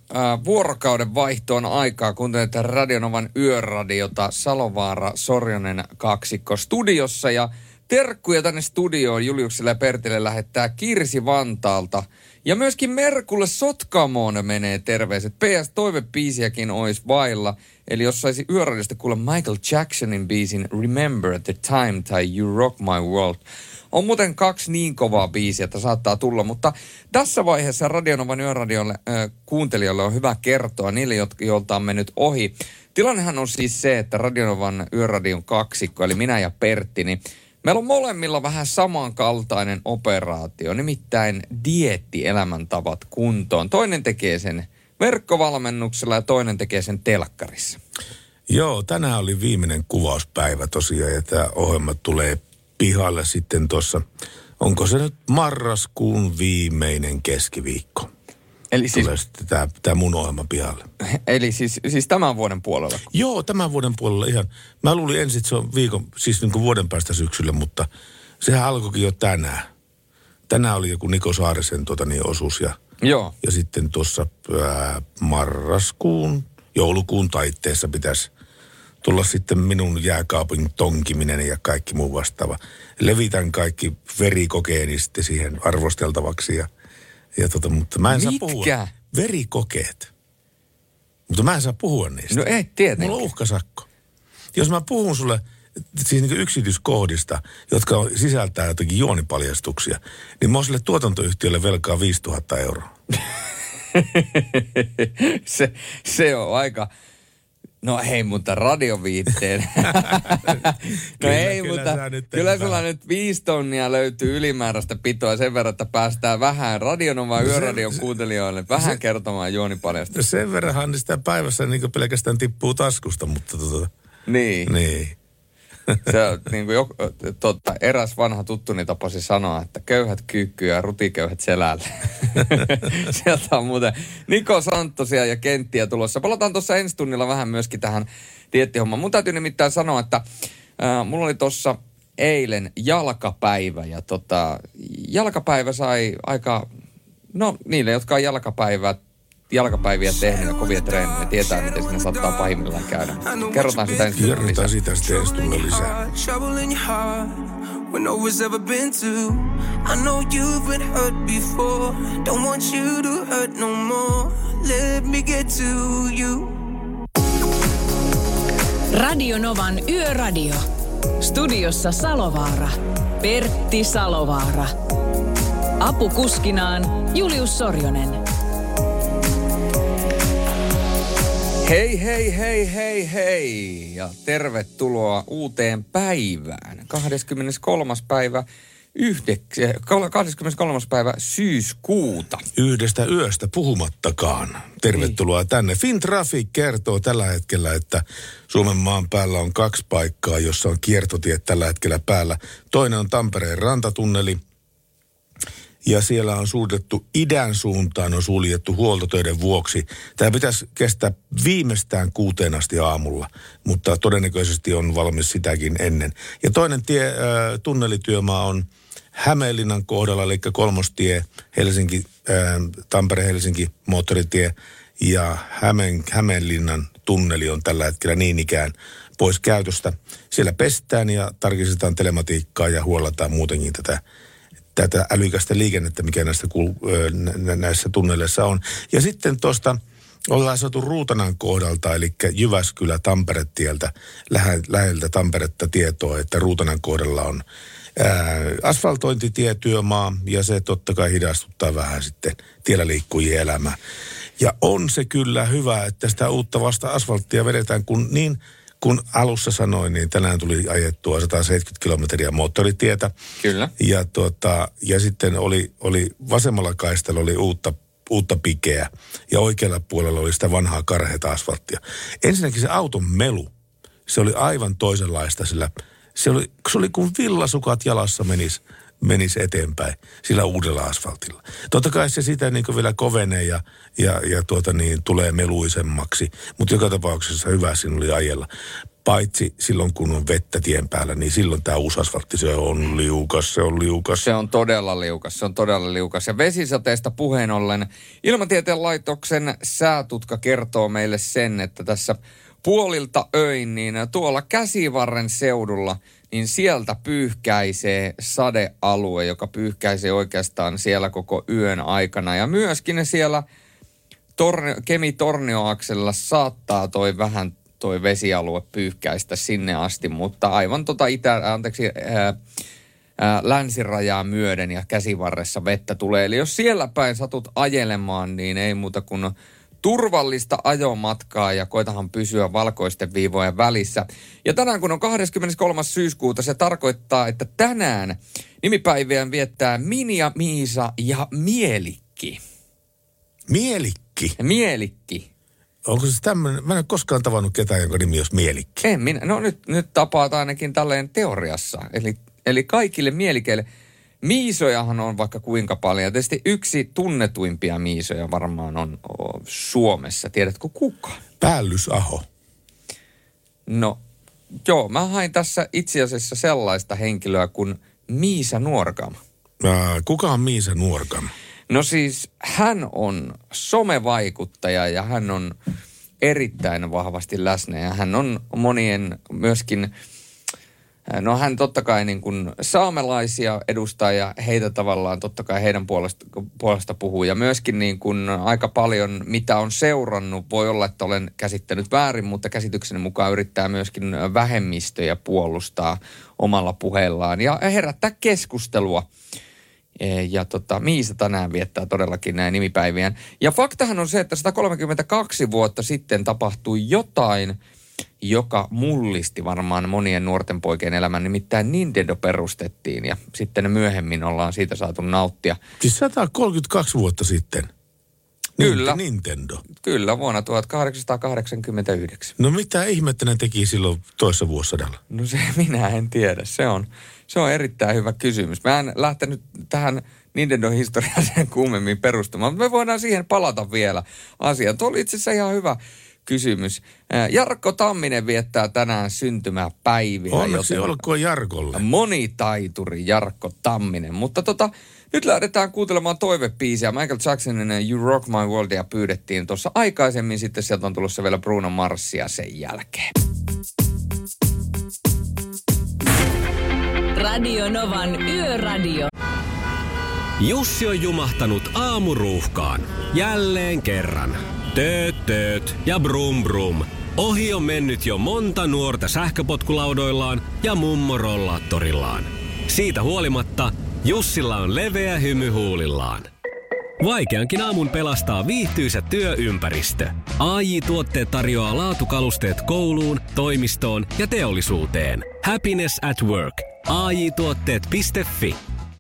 vuorokauden vaihtoon aikaa, kun teetään Radio Novan Yöradiota. Salovaara, Sorjonen kaksikko studiossa ja... terkkuja tänne studioon Juliukselle ja Pertille lähettää Kirsi Vantaalta. Ja myöskin Merkulle Sotkamoon menee terveiset. PS toivebiisiäkin olisi vailla. Eli jos saisi yöradiosta kuulla Michael Jacksonin biisin Remember the Time tai You Rock My World. On muuten kaksi niin kovaa biisiä, että saattaa tulla. Mutta tässä vaiheessa Radio Novan yöradiolle kuuntelijoille on hyvä kertoa niille, joilta on mennyt ohi. Tilannehan on siis se, että Radio Novan yöradion kaksikko, eli minä ja Pertti, niin meillä on molemmilla vähän samankaltainen operaatio, nimittäin dieetti-elämäntavat kuntoon. Toinen tekee sen verkkovalmennuksella ja toinen tekee sen telkkarissa. Joo, tänään oli viimeinen kuvauspäivä tosiaan ja tämä ohjelma tulee pihalle sitten tuossa, onko se nyt marraskuun viimeinen keskiviikko. Eli siis, tulee sitten tämä mun ohjelma pihalle. Eli siis tämän vuoden puolella? Joo, tämän vuoden puolella ihan. Mä luulin ensin, että se on niin kuin vuoden päästä syksyllä, mutta sehän alkoikin jo tänään. Tänään oli joku Niko Saarisen osuus ja, joo. Ja sitten tuossa marraskuun, joulukuun taitteessa pitäisi tulla sitten minun jääkaapin tonkiminen ja kaikki muu vastaava. Levitän kaikki verikokeeni sitten siihen arvosteltavaksi ja mutta mä en saa puhua. Verikokeet. Mutta mä en saa puhua niistä. No ei tietenkään. Mulla on uhkasakko. Jos mä puhun sulle siis niin yksityiskohdista, jotka sisältää jotakin juonipaljastuksia, niin mä oon sille tuotantoyhtiölle velkaa 5 000 euroa. se on aika... no hei, mutta radioviitteen. Kyllä sulla nyt 5 tonnia löytyy ylimääräistä pitoa sen verran, että päästään vähän Radionovan yöradion kuuntelijoille vähän kertomaan juonipaljasta. Sen verranhan sitä päivässä niin pelkästään tippuu taskusta, mutta Niin. Se on niin kuin eräs vanha tuttuni tapasi sanoa, että köyhät kyykkyy ja rutiköyhät selälle. Sieltä on muuten Niko Santtosia ja Kenttiä tulossa. Palataan tuossa ensi tunnilla vähän myöskin tähän dieettihommaan. Mun täytyy nimittäin sanoa, että mulla oli tuossa eilen jalkapäivä. Ja jalkapäivä sai aika, niille, jotka on jalkapäiviä tehnyt ja kovia treenejä. Tietää, miten sinne saattaa pahimmillaan käydä. Kerrotaan sitä ensi tunnilla lisää. When no one's ever been to, I know you've been hurt before. Don't want you to hurt no more. Let me get to you. Radio Novan Yöradio. Studiossa Salovaara. Pertti Salovaara. Apukuskinaan Julius Sorjonen. Hei, hei, hei, hei, hei ja tervetuloa uuteen päivään. 23. päivä syyskuuta. Yhdestä yöstä puhumattakaan. Tervetuloa tänne. FinTraffic kertoo tällä hetkellä, että Suomen maan päällä on 2 paikkaa, jossa on kiertotiet tällä hetkellä päällä. Toinen on Tampereen rantatunneli. Ja siellä on suljettu idän suuntaan, on suljettu huoltotöiden vuoksi. Tämä pitäisi kestää viimeistään 6 asti aamulla, mutta todennäköisesti on valmis sitäkin ennen. Ja toinen tunnelityömaa on Hämeenlinnan kohdalla, eli 3. tie, Tampere-Helsinki-moottoritie ja Hämeenlinnan tunneli on tällä hetkellä niin ikään pois käytöstä. Siellä pestään ja tarkistetaan telematiikkaa ja huollataan muutenkin tätä älykästä liikennettä, mikä näissä tunneleissa on. Ja sitten tuosta ollaan saatu Ruutanan kohdalta, eli Jyväskylä-Tampere-tieltä, läheltä Tamperetta tietoa, että Ruutanan kohdalla on asfaltointitietyömaa, ja se totta kai hidastuttaa vähän sitten tiellä liikkujien elämää. Ja on se kyllä hyvä, että sitä uutta vasta asfalttia vedetään, kun niin kun alussa sanoin, niin tänään tuli ajettua 170 kilometriä moottoritietä. Kyllä. Ja sitten oli vasemmalla kaistalla oli uutta pikeä ja oikealla puolella oli sitä vanhaa karheata asfalttia. Ensinnäkin se auton melu, se oli aivan toisenlaista, sillä se oli kuin villasukat jalassa menisi eteenpäin sillä uudella asfaltilla. Totta kai se sitä niin kuin vielä kovenee ja tulee meluisemmaksi, mutta joka tapauksessa hyvä siinä oli ajella. Paitsi silloin, kun on vettä tien päällä, niin silloin tämä uusi asfaltti, se on liukas. Se on todella liukas. Ja vesisateesta puheen ollen, Ilmatieteen laitoksen säätutka kertoo meille sen, että tässä puolilta öin, niin tuolla Käsivarren seudulla, niin sieltä pyyhkäisee sadealue, joka pyyhkäisee oikeastaan siellä koko yön aikana. Ja myöskin siellä Kemi-Tornioaksella saattaa toi vesialue pyyhkäistä sinne asti, mutta aivan länsirajaa myöden ja Käsivarressa vettä tulee. Eli jos siellä päin satut ajelemaan, niin ei muuta kuin turvallista ajomatkaa ja koitahan pysyä valkoisten viivojen välissä. Ja tänään kun on 23. syyskuuta, se tarkoittaa, että tänään nimipäivien viettää Minja, Miisa ja Mielikki. Mielikki. Onko se tämmöinen? Mä en ole koskaan tavannut ketään, jonka nimi olisi Mielikki. En minä. No nyt tapaat ainakin tälleen teoriassa. Eli kaikille mielikeille. Miisojahan on vaikka kuinka paljon. Ja tietysti yksi tunnetuimpia miisoja varmaan on Suomessa. Tiedätkö kuka? Päällysaho. No, joo. Mä hain tässä itse asiassa sellaista henkilöä kuin Miisa Nuorgam. Kuka on Miisa Nuorgam? No siis hän on somevaikuttaja ja hän on erittäin vahvasti läsnä. Ja hän on monien myöskin... No hän totta kai niin kuin saamelaisia edustaa ja heitä tavallaan totta kai heidän puolesta puhuu. Ja myöskin niin kuin aika paljon mitä on seurannut, voi olla, että olen käsittänyt väärin, mutta käsitykseni mukaan yrittää myöskin vähemmistöjä puolustaa omalla puheellaan ja herättää keskustelua. Ja Miisa tänään viettää todellakin näin nimipäiviään. Ja faktahan on se, että 132 vuotta sitten tapahtui jotain, joka mullisti varmaan monien nuorten poikien elämän. Nimittäin Nintendo perustettiin ja sitten myöhemmin ollaan siitä saatu nauttia. Siis 132 vuotta sitten? Kyllä. Nintendo? Kyllä, vuonna 1889. No mitä ihmettä ne teki silloin toisessa vuosisadalla? No se minä en tiedä. Se on erittäin hyvä kysymys. Mä en lähtenyt tähän Nintendo-historiaan sen kummemmin perustumaan, mutta me voidaan siihen palata vielä asiaan. Tuo oli itse asiassa ihan hyvä kysymys. Jarkko Tamminen viettää tänään syntymäpäiviä. Onneksi olkoon Jarkolle. Monitaituri Jarkko Tamminen. Mutta nyt lähdetään kuuntelemaan toivebiisiä. Michael Jacksonin You Rock My Worldia pyydettiin tuossa aikaisemmin. Sitten sieltä on tulossa vielä Bruno Marsia sen jälkeen. Radio Novan Yöradio. Jussi on jumahtanut aamuruuhkaan. Jälleen kerran. Tööt, tööt ja brum brum. Ohi on mennyt jo monta nuorta sähköpotkulaudoillaan ja mummorollaattorillaan. Siitä huolimatta Jussilla on leveä hymy huulillaan. Vaikeankin aamun pelastaa viihtyisä työympäristö. AJ-tuotteet tarjoaa laatukalusteet kouluun, toimistoon ja teollisuuteen. Happiness at work. AJ-tuotteet.fi.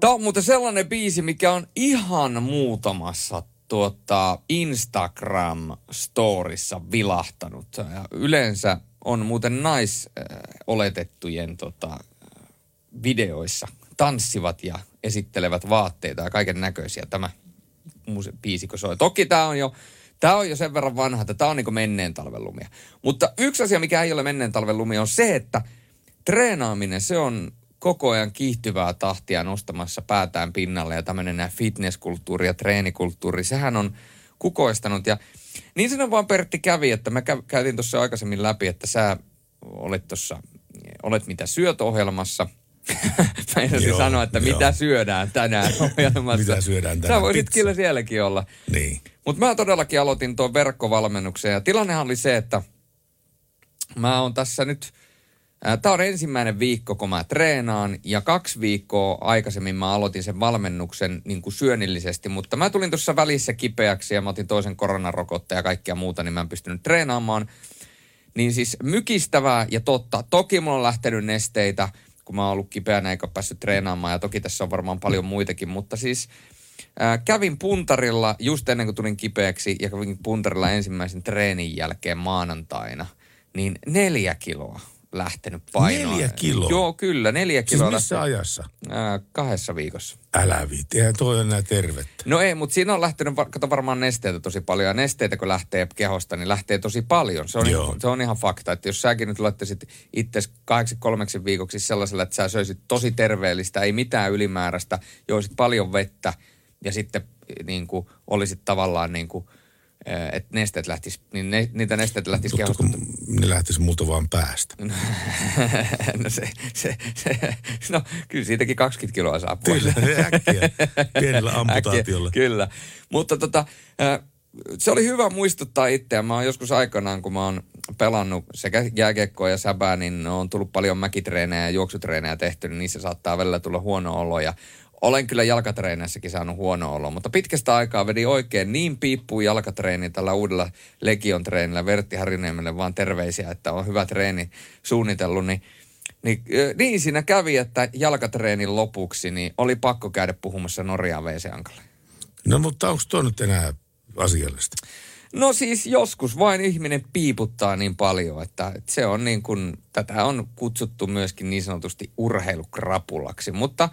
Tämä on muuten sellainen biisi, mikä on ihan muutamassa Instagram-storissa vilahtanut. Ja yleensä on muuten naisoletettujen videoissa tanssivat ja esittelevät vaatteita ja kaiken näköisiä tämä biisikö soi. Toki tämä on jo sen verran vanha, että tämä on niin kuin menneen talven lumia. Mutta yksi asia, mikä ei ole menneen talven lumia, on se, että treenaaminen, se on koko ajan kiihtyvää tahtia nostamassa päätään pinnalle ja tämmöinen fitnesskulttuuri ja treenikulttuuri, sehän on kukoistanut. Ja niin sanon vaan Pertti kävi, että mä käytin tuossa aikaisemmin läpi, että sä olet tuossa, olet mitä syöt -ohjelmassa. Mä en sanoa, että mitä syödään tänään ohjelmassa. Mitä syödään tänään? Sä voisit kyllä sielläkin olla. Niin. Mutta mä todellakin aloitin tuon verkkovalmennuksen ja tilannehan oli se, että mä oon tässä nyt, tää on ensimmäinen viikko, kun mä treenaan, ja 2 viikkoa aikaisemmin mä aloitin sen valmennuksen niin kuin syönnillisesti, mutta mä tulin tuossa välissä kipeäksi ja mä otin toisen koronarokotteen ja kaikkea muuta, niin mä en pystynyt treenaamaan. Niin siis mykistävää ja totta. Toki mulla on lähtenyt nesteitä, kun mä oon ollut kipeänä eikä päässyt treenaamaan, ja toki tässä on varmaan paljon muitakin, mutta siis kävin puntarilla just ennen kuin tulin kipeäksi, ja kävin puntarilla ensimmäisen treenin jälkeen maanantaina, niin 4 kiloa lähtenyt painoon. 4 kiloa? Joo, kyllä, 4 kiloa. Siis missä ajassa? 2 viikossa. Älä viitti, eihän toi enää tervettä. No ei, mutta siinä on lähtenyt, kato varmaan nesteitä tosi paljon, ja nesteitä kun lähtee kehosta, niin lähtee tosi paljon. Se on ihan fakta, että jos säkin nyt laittaisit itsesi 8-3 viikoksi sellaisella, että sä söisit tosi terveellistä, ei mitään ylimääräistä, joisit paljon vettä, ja sitten niin kuin olisit tavallaan niin kuin, että nesteet lähtis, niin niitä nesteet lähtis kehosta. Ne lähtis multa vaan päästä. No no kyllä siitäkin 20 kiloa saa pois. Kyllä, äkkiä, pienellä amputaatiolla. Äkkiä, kyllä, mutta se oli hyvä muistuttaa itseä. Mä oon joskus aikanaan, kun mä oon pelannut sekä jääkiekkoa ja säbää, niin on tullut paljon mäkitreenejä ja juoksutreenejä tehty, niin niissä saattaa välillä tulla huono olo ja olen kyllä jalkatreenissäkin saanut huono olo, mutta pitkästä aikaa vedin oikein niin piippuun jalkatreeni tällä uudella Legion treenillä Vertti Hariniemelle vaan terveisiä, että on hyvä treeni suunnitellut. Niin siinä kävi, että jalkatreenin lopuksi niin oli pakko käydä puhumassa Norjaan WC-ankalle. No mutta onko tuo nyt enää asiallista? No siis joskus vain ihminen piiputtaa niin paljon, että se on niin kuin, tätä on kutsuttu myöskin niin sanotusti urheilukrapulaksi, mutta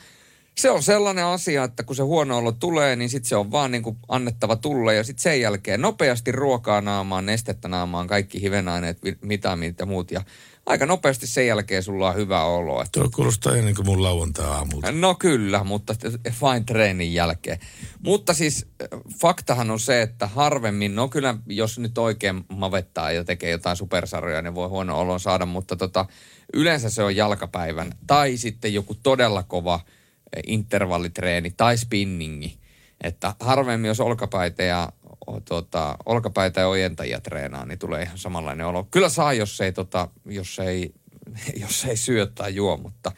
se on sellainen asia, että kun se huono olo tulee, niin sitten se on vaan niin kuin annettava tulla. Ja sitten sen jälkeen nopeasti ruokaa naamaan, nestettä naamaan, kaikki hivenaineet, vitamiinit ja muut. Ja aika nopeasti sen jälkeen sulla on hyvä olo. Tuo kuulostaa ennen kuin mun lauantai-aamulta. No kyllä, mutta vain treenin jälkeen. Mutta siis faktahan on se, että harvemmin, no kyllä jos nyt oikein mavettaa ja tekee jotain supersarjoja, niin voi huono olon saada. Mutta yleensä se on jalkapäivän tai sitten joku todella kova intervallitreeni tai spinningi. Että harvemmin, jos olkapäitä ja ojentajia treenaa, niin tulee ihan samanlainen olo. Kyllä saa, jos ei syö tai juo, mutta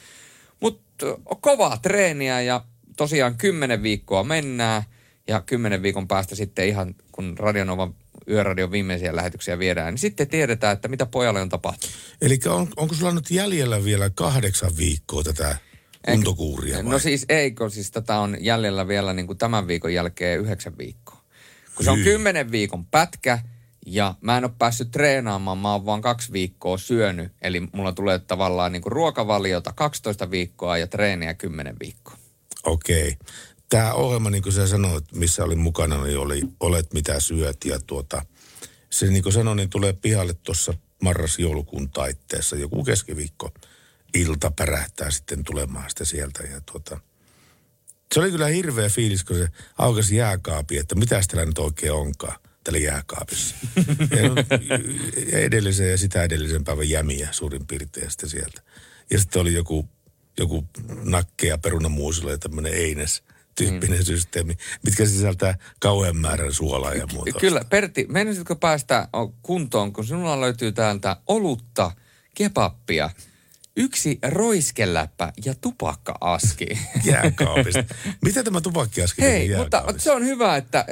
kovaa treeniä ja tosiaan 10 viikkoa mennään ja 10 viikon päästä sitten ihan kun Radio Novan Yöradion viimeisiä lähetyksiä viedään, niin sitten tiedetään, että mitä pojalle on tapahtunut. Eli onko sulla nyt jäljellä vielä 8 viikkoa tätä kuntokuuria vai? No siis eikö, siis tätä on jäljellä vielä niin kuin tämän viikon jälkeen 9 viikkoa. Kun se on 10 viikon pätkä ja mä en ole päässyt treenaamaan, mä oon vaan 2 viikkoa syönyt. Eli mulla tulee tavallaan niin kuin ruokavaliota 12 viikkoa ja treeniä 10 viikkoa. Okei. Tämä ohjelma, niin kuin sä sanoit, missä olin mukana, niin oli Olet mitä syöt ja se niin kuin sanoin, niin tulee pihalle tuossa marras-joulukuun taitteessa joku keskiviikko. Ilta pärähtää sitten tulemaan sitä sieltä ja se oli kyllä hirveä fiilis, kun se aukasi jääkaapi, että mitäs täällä nyt oikein onkaan täällä jääkaapissa. Edellisen ja sitä edellisen päivän jämiä suurin piirtein sitten sieltä. Ja sitten oli joku nakkeja perunamuusilla ja tämmöinen eines tyyppinen systeemi, mitkä sisältää kauhean määrän suolaa ja muuta. Kyllä, Pertti, meinasitkö päästä kuntoon, kun sinulla löytyy täältä olutta, kebappia, 1 roiskeläppä ja tupakka-aski. Jääkaapista. Mitä tämä tupakka-aski tekee jääkaapista? Mutta se on hyvä, että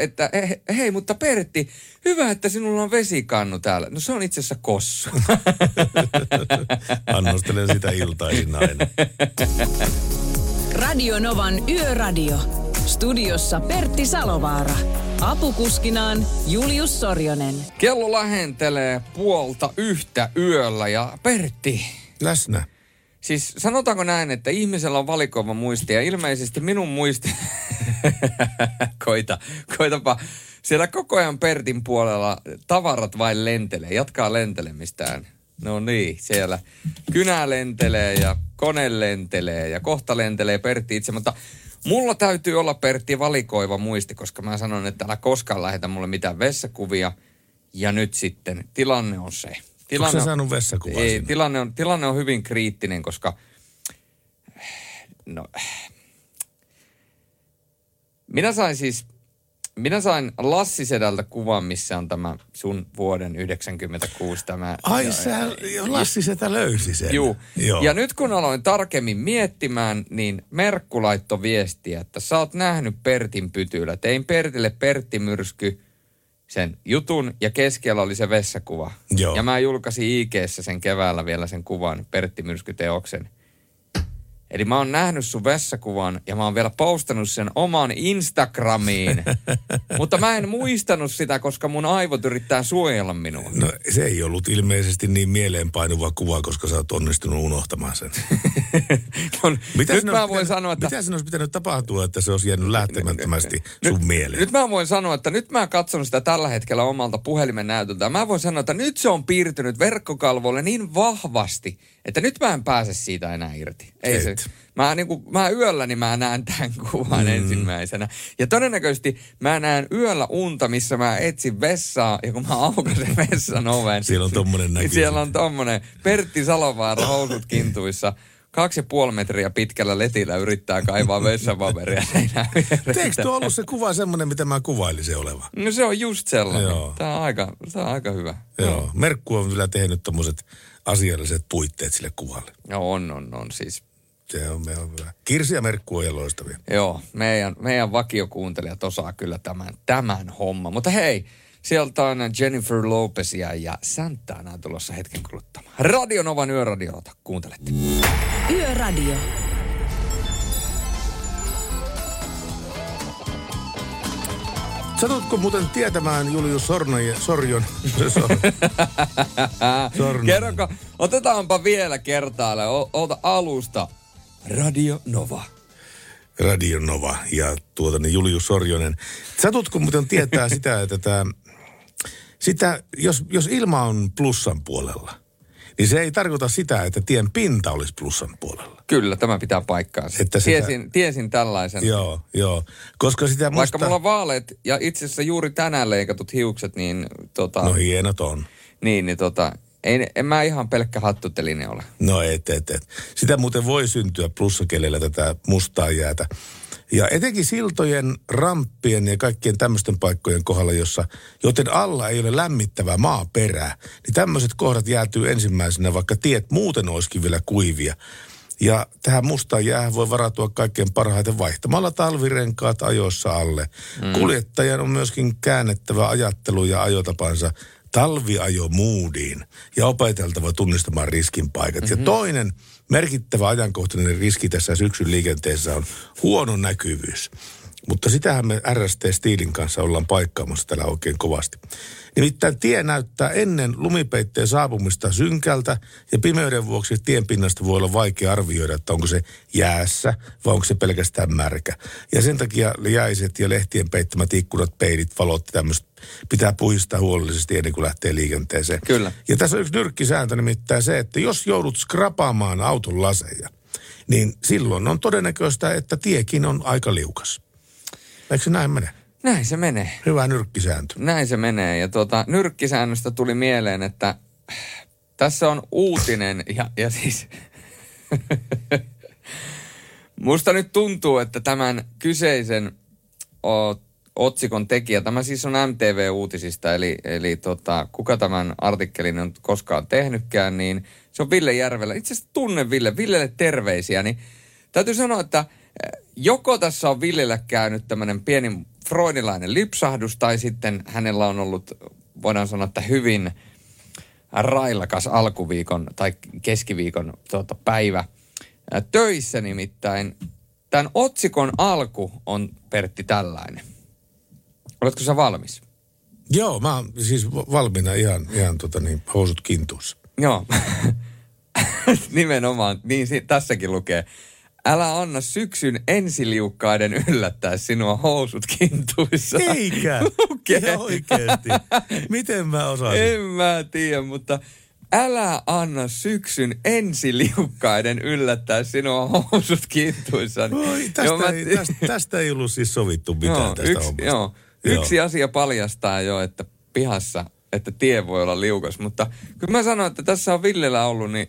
hei, mutta Pertti, hyvä, että sinulla on vesikannu täällä. No se on itse asiassa kossu. Annostelen sitä iltaisin aina. Radio Novan Yöradio. Studiossa Pertti Salovaara. Apukuskinaan Julius Sorjonen. Kello lähentelee 1:30 yöllä ja Pertti läsnä. Siis sanotaanko näin, että ihmisellä on valikoiva muisti ja ilmeisesti minun muisti... Koitapa. Siellä koko ajan Pertin puolella tavarat vain lentelee. Jatkaa lentelemistään. No niin, siellä kynä lentelee ja kone lentelee ja kohta lentelee Pertti itse, mutta mulla täytyy olla Pertti valikoiva muisti, koska mä sanon, että älä koskaan lähetä mulle mitään vessakuvia ja nyt sitten tilanne on se. Onko sä saanut vessakuvaa? Ei, tilanne on hyvin kriittinen, koska no, minä sain Lassi Sedältä kuvan, missä on tämä sun vuoden 96 tämä. Ai sä, Lassi Sedä löysi sen. Juu. Joo. Ja nyt kun aloin tarkemmin miettimään, niin Merkku laittoi viestiä, että sä oot nähnyt Pertin pytyllä. Tein Pertille Pertti-myrsky sen jutun ja keskellä oli se vessakuva. Joo. Ja mä julkaisin IG:ssä sen keväällä vielä sen kuvan, Pertti-myrsky-teoksen. Eli mä oon nähnyt sun vessakuvan ja mä oon vielä postannut sen omaan Instagramiin. Mutta mä en muistanut sitä, koska mun aivot yrittää suojella minua. No se ei ollut ilmeisesti niin mieleenpainuva kuva, koska sä oot onnistunut unohtamaan sen. No, nyt mä voin sanoa, että... Mitä sen olisi pitänyt tapahtua, että se olisi jäänyt lähtemättömästi sun mieleen? Nyt mä voin sanoa, että nyt mä katson sitä tällä hetkellä omalta puhelimen näytöltä. Mä voin sanoa, että nyt se on piirtynyt verkkokalvolle niin vahvasti, että nyt mä en pääse siitä enää irti. Ei se, mä yöllä niin mä näen tämän kuvan ensimmäisenä. Ja todennäköisesti mä näen yöllä unta, missä mä etsin vessaa, ja kun mä aukasen vessan oven. Siellä on tommonen näkyy. Siellä on tommonen Pertti Salovaara housut kintuissa. 2,5 metriä pitkällä letillä yrittää kaivaa vessapaperia seinään vieressä. Eikö tuo ollut se kuva semmoinen, mitä mä kuvailin se oleva? No se on just sellainen. Joo. Tää on aika hyvä. Joo. Merkku on kyllä tehnyt tommoset asialliset puitteet sille kuvalle. Joo, on siis. Se on, Kirsi ja Merkku on loistavia. Joo, meidän vakiokuuntelijat osaa kyllä tämän homman. Mutta hei, sieltä on Jennifer Lopezia ja Santana tulossa hetken kuluttamaan. Radio Novan Yöradiota kuuntelette. Yöradio. Satutko muuten tietämään Julius Sorjonen? Kerronko, otetaanpa vielä kertaalle. Ota alusta. Radio Nova. Radio Nova ja Julius Sorjonen. Satutko muuten tietää sitä, että jos ilma on plussan puolella, niin se ei tarkoita sitä, että tien pinta olisi plussan puolella. Kyllä, tämä pitää paikkaansa. Tiesin tällaisen. Joo. Koska sitä musta... Vaikka mulla on vaaleat ja itse asiassa juuri tänään leikatut hiukset, niin No hienot on. Niin en mä ihan pelkkä hattuteline ole. No et. Sitä muuten voi syntyä plussakelellä tätä mustaa jäätä. Ja etenkin siltojen, ramppien ja kaikkien tämmöisten paikkojen kohdalla, joten alla ei ole lämmittävää maaperää, niin tämmöiset kohdat jäätyy ensimmäisenä, vaikka tiet muuten olisikin vielä kuivia. Ja tähän mustaan jäähän voi varautua kaikkein parhaiten vaihtamalla talvirenkaat ajoissa alle. Kuljettajan on myöskin käännettävä ajattelu ja ajotapansa talviajomoodiin ja opeteltava tunnistamaan riskinpaikat. Ja toinen merkittävä ajankohtainen riski tässä syksyn liikenteessä on huono näkyvyys. Mutta sitähän me RST Steelin kanssa ollaan paikkaamassa täällä oikein kovasti. Nimittäin tie näyttää ennen lumipeitteen saapumista synkältä ja pimeyden vuoksi tien pinnasta voi olla vaikea arvioida, että onko se jäässä vai onko se pelkästään märkä. Ja sen takia jäiset ja lehtien peittämät ikkunat, peilit, valot ja tämmöiset pitää puhistaa huolellisesti ennen kuin lähtee liikenteeseen. Kyllä. Ja tässä on yksi nyrkkisääntö nimittäin se, että jos joudut skrapaamaan auton laseja, niin silloin on todennäköistä, että tiekin on aika liukas. Eikö se näin mene? Näin se menee. Hyvä nyrkkisääntö. Näin se menee. Ja nyrkkisäännöstä tuli mieleen, että tässä on uutinen ja siis... Musta nyt tuntuu, että tämän kyseisen otsikon tekijä, tämä siis on MTV-uutisista, eli kuka tämän artikkelin on koskaan tehnytkään, niin se on Ville Järvelä. Itse asiassa tunnen Villelle terveisiä, niin täytyy sanoa, että joko tässä on Villellä käynyt tämmöinen pieni freudilainen lipsahdus, tai sitten hänellä on ollut, voidaan sanoa, että hyvin railakas alkuviikon tai keskiviikon päivä töissä nimittäin. Tämän otsikon alku on, Pertti, tällainen. Oletko sä valmis? Joo, mä oon siis valmiina ihan housut kintuussa. Joo, nimenomaan, niin tässäkin lukee. Älä anna syksyn ensiliukkaiden yllättää sinua housut kintuissa. Eikä? Lukee. Oikeasti. Miten mä osaan? En mä tiedä, mutta Älä anna syksyn ensiliukkaiden yllättää sinua housut kiintuissani. Tästä ei ollut siis sovittu mitään tästä hommasta. Yksi asia paljastaa jo, että pihassa, että tie voi olla liukas. Mutta kyllä mä sanon, että tässä on Villellä ollut, niin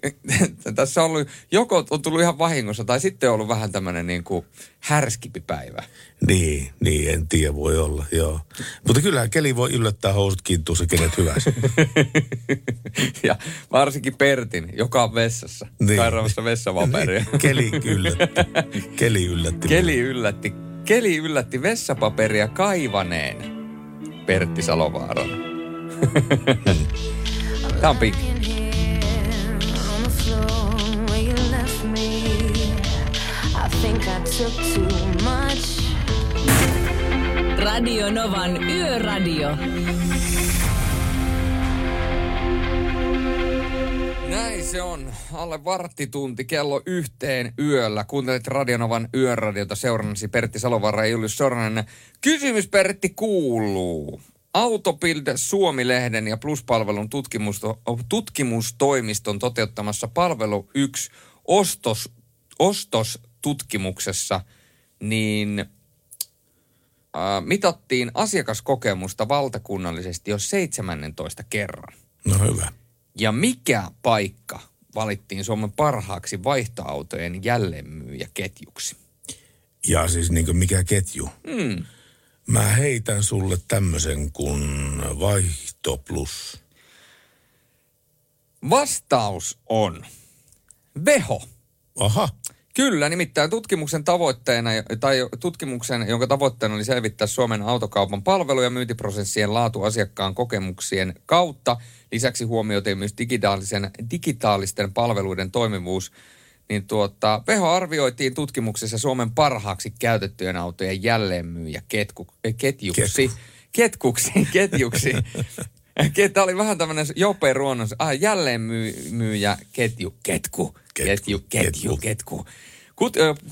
tässä on ollut, joko on tullut ihan vahingossa, tai sitten on ollut vähän tämmöinen niin kuin härskipipäivä. Niin, en tiedä, voi olla, joo. Mutta kyllähän keli voi yllättää housut kiintuussa, kenet hyvänsä. Ja varsinkin Pertin, joka on vessassa, kairaamassa vessapaperia. Keli yllätti vessapaperia kaivaneen Pertti Salovaaran. Tämä on Pink. Radio Novan Yöradio. Näin se on. Alle varttitunti kello 1 yöllä. Kuuntelit Radio Novan Yöradiota, seurannasi Pertti Salovaara ja Julius Sorjonen. Kysymys, Pertti, kuuluu. Autobild Suomi-lehden ja Plus-palvelun tutkimustoimiston toteuttamassa palvelu 1 ostostutkimuksessa niin mitattiin asiakaskokemusta valtakunnallisesti jo 17 kerran. No hyvä. Ja mikä paikka valittiin Suomen parhaaksi vaihtoautojen jälleenmyyjäketjuksi? Ja siis niin kuin mikä ketju? Mä heitän sulle tämmöisen kuin Vaihto Plus. Vastaus on Veho. Aha. Kyllä, nimittäin tutkimuksen, jonka tavoitteena oli selvittää Suomen autokaupan palvelu- ja myyntiprosessien laatu asiakkaan kokemuksien kautta. Lisäksi huomioitiin myös digitaalisten palveluiden toimivuus. Niin Veho arvioitiin tutkimuksessa Suomen parhaaksi käytettyjen autojen jälleenmyyjä ketjuksi. Tämä oli vähän tämmöinen Jope Ruonon, jälleenmyyjä ketju.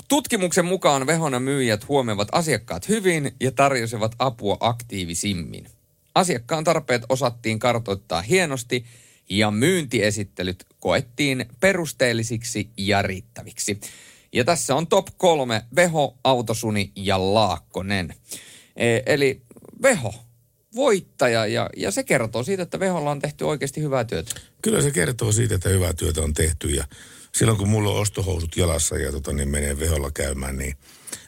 Tutkimuksen mukaan Vehon myyjät huomioivat asiakkaat hyvin ja tarjosivat apua aktiivisimmin. Asiakkaan tarpeet osattiin kartoittaa hienosti. Ja myyntiesittelyt koettiin perusteellisiksi ja riittäviksi. Ja tässä on top 3, Veho, Autosuni ja Laakkonen. Eli Veho, voittaja, ja se kertoo siitä, että Veholla on tehty oikeasti hyvää työtä. Kyllä se kertoo siitä, että hyvää työtä on tehty, ja silloin kun mulla on ostohousut jalassa ja niin menee Veholla käymään, niin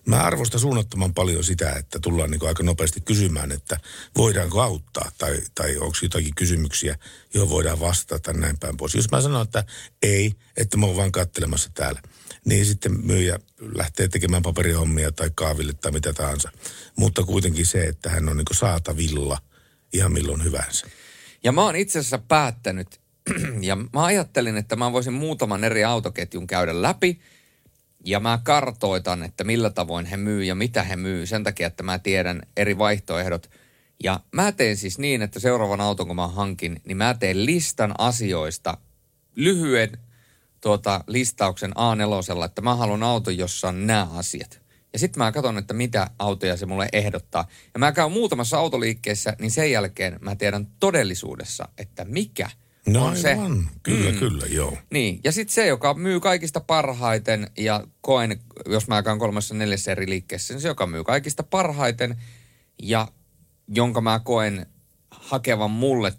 mä arvostan suunnattoman paljon sitä, että tullaan niin aika nopeasti kysymään, että voidaanko auttaa tai onko jotakin kysymyksiä, johon voidaan vastata näin päin pois. Jos mä sanon, että ei, että mä oon vaan katselemassa täällä, niin sitten myyjä lähtee tekemään paperihommia tai kaaville tai mitä tahansa. Mutta kuitenkin se, että hän on niin saatavilla ihan milloin hyvänsä. Ja mä oon itse asiassa päättänyt ja mä ajattelin, että mä voisin muutaman eri autoketjun käydä läpi. Ja mä kartoitan, että millä tavoin he myy ja mitä he myy sen takia, että mä tiedän eri vaihtoehdot. Ja mä teen siis niin, että seuraavan auton, kun mä hankin, niin mä teen listan asioista, lyhyen listauksen A4, että mä haluan auton, jossa on nämä asiat. Ja sit mä katson, että mitä autoja se mulle ehdottaa. Ja mä käyn muutamassa autoliikkeessä, niin sen jälkeen mä tiedän todellisuudessa, että mikä. No on se. Kyllä, joo. Niin, ja sitten se, joka myy kaikista parhaiten, ja koen, jos mä käyn 3-4 eri liikkeessä, niin se, joka myy kaikista parhaiten, ja jonka mä koen hakevan mulle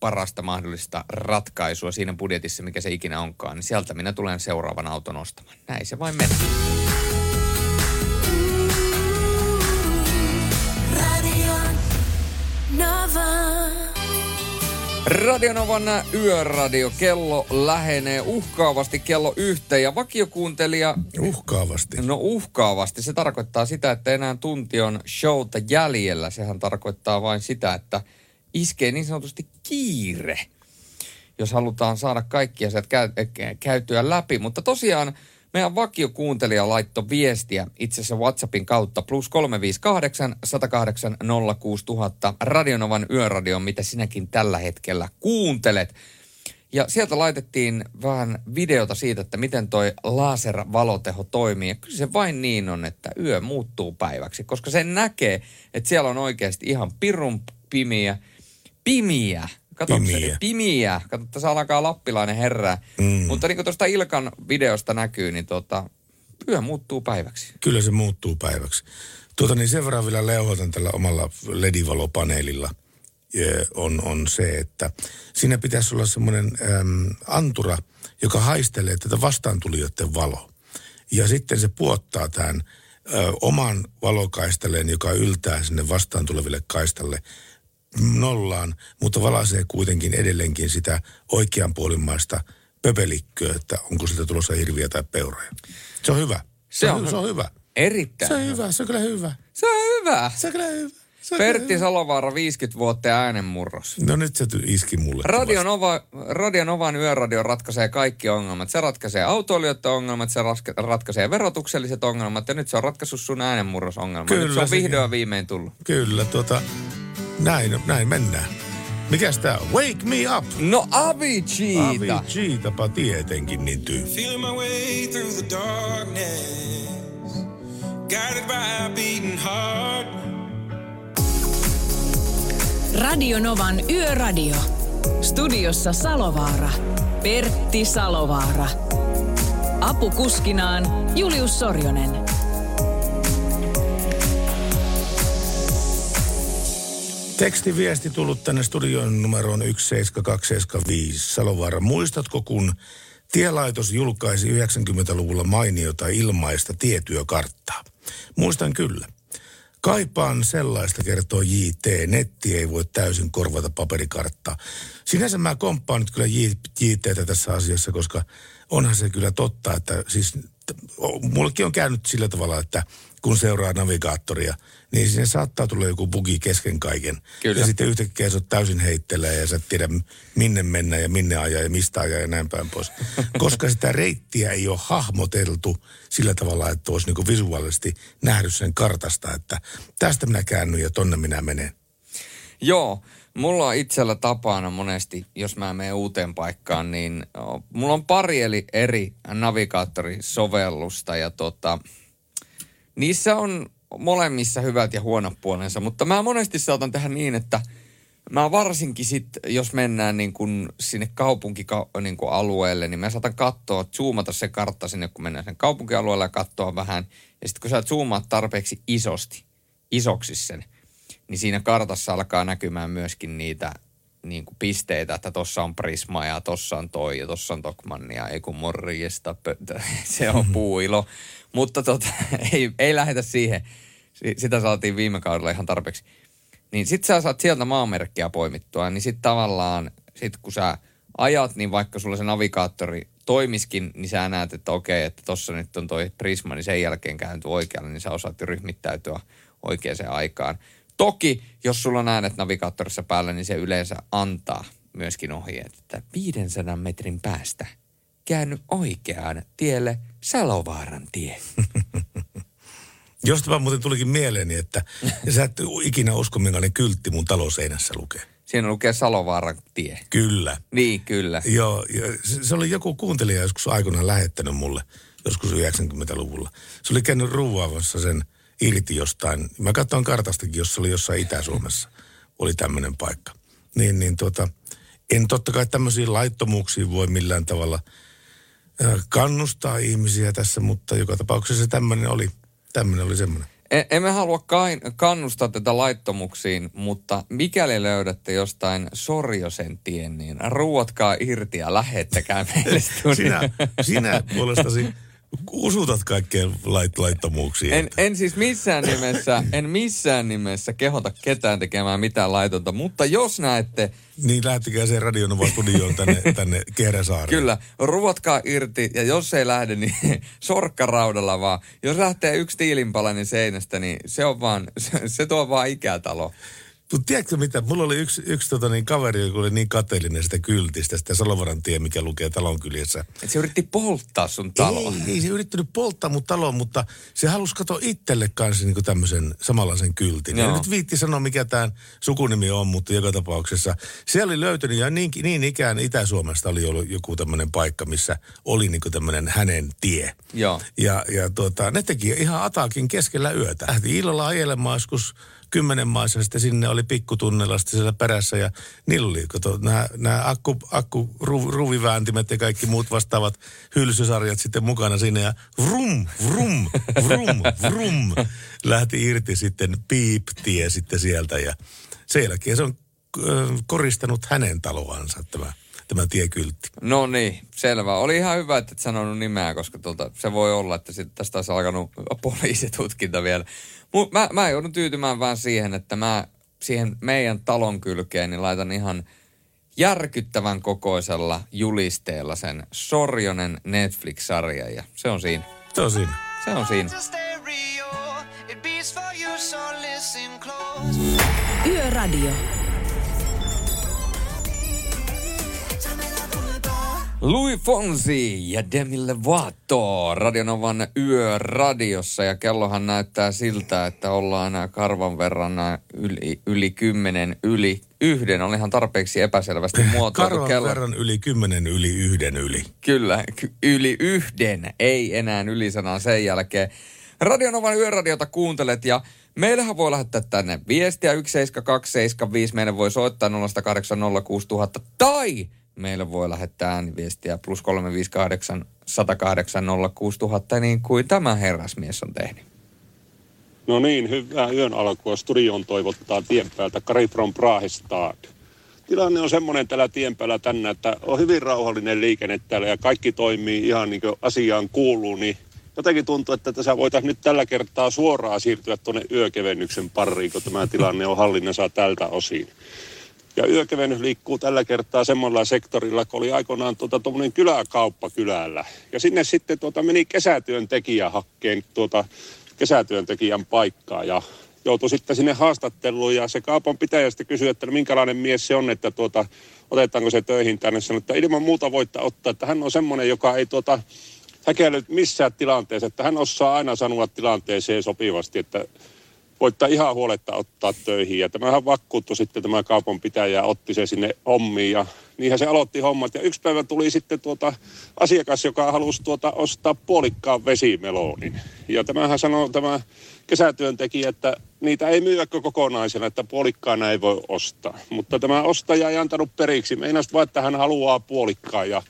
parasta mahdollista ratkaisua siinä budjetissa, mikä se ikinä onkaan, niin sieltä minä tulen seuraavan auton ostamaan. Näin se vain menee. Radio Novan Yöradio, kello lähenee uhkaavasti kello 1 ja vakiokuuntelija... Uhkaavasti. No uhkaavasti. Se tarkoittaa sitä, että enää tunti on showta jäljellä. Sehän tarkoittaa vain sitä, että iskee niin sanotusti kiire, jos halutaan saada kaikki asiat käytyä läpi. Mutta tosiaan meidän vakiokuuntelija laittoi viestiä itse asiassa WhatsAppin kautta +358 108 06000 Radionovan Yöradio, mitä sinäkin tällä hetkellä kuuntelet. Ja sieltä laitettiin vähän videota siitä, että miten toi laservaloteho toimii. Ja kyllä se vain niin on, että yö muuttuu päiväksi, koska sen näkee, että siellä on oikeasti ihan pirun pimiä. Kato, pimiä. Kato, tässä alkaa lappilainen herää. Mm. Mutta niin kuin tuosta Ilkan videosta näkyy, niin yö muuttuu päiväksi. Kyllä se muuttuu päiväksi. Niin sen verran vielä leuhotan tällä omalla LED-valopaneelilla on se, että siinä pitäisi olla semmoinen antura, joka haistelee tätä vastaantulijoiden valoa. Ja sitten se puottaa tämän oman valokaistaleen, joka yltää sinne vastaan tuleville kaistalle nollaan, mutta valaisee kuitenkin edelleenkin sitä oikeanpuolimmaista pöpelikköä, että onko sieltä tulossa hirviä tai peuroja. Se on hyvä. Se on hyvä. Erittäin. Se on kyllä hyvä. Pertti Salovaara, 50 vuotta ja äänenmurros. No nyt se iski mulle. Radio Novan yöradio ratkaisee kaikki ongelmat. Se ratkaisee autoilijoiden ongelmat, se ratkaisee verotukselliset ongelmat ja nyt se on ratkaissut sun äänenmurrosongelma. Nyt se on vihdoin viimein tullut. Kyllä, näin mennään. Mikäs tää on? Wake me up! No Aviciita! Aviciitapa tietenkin niin Feel my way through the darkness, guided by a beating heart. Radio Novan Yöradio. Studiossa Salovaara. Pertti Salovaara. Apukuskinaan Julius Sorjonen. Tekstiviesti tullut tänne studion numeroon 17275. Salovaara, muistatko kun Tielaitos julkaisi 90-luvulla mainiota ilmaista tietyökarttaa? Muistan kyllä. Kaipaan sellaista, kertoo JT. Netti ei voi täysin korvata paperikarttaa. Sinänsä mä komppaan nyt kyllä JTtä tässä asiassa, koska onhan se kyllä totta, että siis mullekin on käynyt sillä tavalla, että kun seuraa navigaattoria, niin sinne saattaa tulla joku bugi kesken kaiken. Kyllä. Ja sitten yhtäkkiä se on täysin heittelee ja sä et tiedä minne mennä ja minne ajaa ja mistä ajaa ja näin päin pois. Koska sitä reittiä ei ole hahmoteltu sillä tavalla, että olisi niinku visuaalisesti nähnyt sen kartasta, että tästä minä käännyn ja tonne minä menen. Joo, mulla on itsellä tapana monesti, jos mä menen uuteen paikkaan, niin mulla on pari eri navigaattorisovellusta ja niissä on molemmissa hyvät ja huonot puolensa, mutta mä monesti saatan tehdä niin, että mä varsinkin sitten, jos mennään niin kun sinne kaupunkialueelle, niin mä saatan katsoa, zoomata se kartta sinne, kun mennään sen kaupunkialueelle ja katsoa vähän. Ja sitten kun sä zoomaat tarpeeksi isoksi sen, niin siinä kartassa alkaa näkymään myöskin niitä niin kuin pisteitä, että tossa on Prisma ja tossa on toi ja tossa on Tokmannia, ei kun morjesta, se on Puuilo. Mutta ei lähetä siihen. Sitä saatiin viime kaudella ihan tarpeeksi. Niin sit sä saat sieltä maamerkkiä poimittua, niin sit tavallaan, sit kun sä ajat, niin vaikka sulla se navigaattori toimiskin, niin sä näet, että okei, että tossa nyt on toi Prisma, niin sen jälkeen kääntyy oikealle, niin sä osaat jo ryhmittäytyä oikeaan aikaan. Toki, jos sulla on äänet navigaattorissa päällä, niin se yleensä antaa myöskin ohjeet, että 500 metrin päästä käänny oikeaan tielle Salovaaran tie. Jostain muuten tulikin mieleeni, että sä et ikinä usko, minkälainen kyltti mun taloseinässä lukee. Siinä lukee Salovaaran tie. Kyllä. Niin, kyllä. Joo, se oli joku kuuntelija joskus aikoinaan lähettänyt mulle, joskus 90-luvulla. Se oli käynyt ruuvaavassa sen irti jostain. Mä katsoin kartastakin, jos se oli jossain Itä-Suomessa. Oli tämmöinen paikka. En totta kai tämmöisiin laittomuuksiin voi millään tavalla kannustaa ihmisiä tässä, mutta joka tapauksessa tämmöinen oli semmoinen. Emme halua kannustaa tätä laittomuksiin, mutta mikäli löydätte jostain Sorjosen tien, niin ruuatkaa irti ja lähettäkää meille studion. Sinä puolestasi usutat kaikkeen laittomuuksiin. En siis missään nimessä kehota ketään tekemään mitään laitonta, mutta jos näette... Niin lähtikää sen Radio Nova -studioon tänne Kehräsaareen. Kyllä, ruotkaa irti ja jos ei lähde, niin sorkkaraudalla vaan. Jos lähtee yksi tiilinpalainen seinästä, niin se tuo vaan ikätalo. Mutta tiedätkö mitä, mulla oli yksi kaveri, joka oli niin kateellinen sitä kyltistä, sitä Salovaaran tie, mikä lukee talon kyljessä. Että se yritti polttaa sun taloon. Ei se yrittänyt polttaa mun taloon, mutta se halusi katsoa itselle kanssa niin tämmöisen samanlaisen kyltin. No. Ja nyt viitti sanoa, mikä tämän sukunimi on, mutta joka tapauksessa. Se oli löytynyt, ja niin ikään Itä-Suomesta oli ollut joku tämmöinen paikka, missä oli niin tämmöinen hänen tie. Joo. Ja ne teki ihan ataakin keskellä yötä. Lähti illalla ajelemaan joskus 10 maissa sitten sinne oli pikkutunnella sitten siellä perässä ja niillä oli nämä akkuruvivääntimet ja kaikki muut vastaavat hylsysarjat sitten mukana sinne ja vrum, vrum, vrum, vrum lähti irti sitten piiptie sitten sieltä ja sen jälkeen se on koristanut hänen taloansa tämä tiekyltti. No niin, selvä. Oli ihan hyvä, että et sanonut nimeä, koska se voi olla, että sit tästä olisi alkanut poliisitutkinta vielä. Mä joudun tyytymään vaan siihen, että mä siihen meidän talon kylkeen niin laitan ihan järkyttävän kokoisella julisteella sen Sorjonen Netflix-sarjan ja se on siinä. Se on siinä. Se on siinä. Yöradio. Louis Fonsi ja Demi Lovato Radio Novan yöradiossa ja kellohan näyttää siltä, että ollaan karvan verran yli 1:10 Olihan tarpeeksi epäselvästi muotoiltu kello. Karvan verran yli 1:10 Kyllä, yli 1, ei enää yli sanaa sen jälkeen. Radio Novan yöradiota kuuntelet ja meillähän voi lähettää tänne viestiä 17275. Meille voi soittaa 0806000 tai... Meillä voi lähettää ääniviestiä +358 108 06000, niin kuin tämä herrasmies on tehnyt. No niin, hyvää yön alkua. Studion toivottaa tien päältä Kari from Prahestad. Tilanne on semmoinen täällä tien päällä tänne, että on hyvin rauhallinen liikenne täällä ja kaikki toimii ihan niin kuin asiaan kuuluu. Niin jotenkin tuntuu, että tässä voitaisiin nyt tällä kertaa suoraan siirtyä tuonne yökevennyksen pariin, kun tämä tilanne on hallinnassa tältä osin. Ja yökevennys liikkuu tällä kertaa semmoilla sektorilla, kun oli aikoinaan tuommoinen kyläkauppa kylällä. Ja sinne sitten meni kesätyöntekijä hakkeen kesätyöntekijän paikkaa ja joutui sitten sinne haastatteluun. Ja se kaupan pitäjä sitten kysyi, että minkälainen mies se on, että otetaanko se töihin tänne. Sanoi, että ilman muuta voittaa ottaa, että hän on semmoinen, joka ei häkäillyt missään tilanteessa. Että hän osaa aina sanoa tilanteeseen sopivasti, että... Voittaa ihan huoletta ottaa töihin ja tämähän vakuuttui sitten tämä kaupanpitäjä otti se sinne hommiin ja niinhän se aloitti hommat. Ja yksi päivä tuli sitten asiakas, joka halusi ostaa puolikkaan vesimeloonin. Ja tämähän sanoi tämä kesätyöntekijä, että niitä ei myyäkö kokonaisena, että puolikkaana ei voi ostaa. Mutta tämä ostaja ei antanut periksi, meinasi vaan, että hän haluaa puolikkaan ja...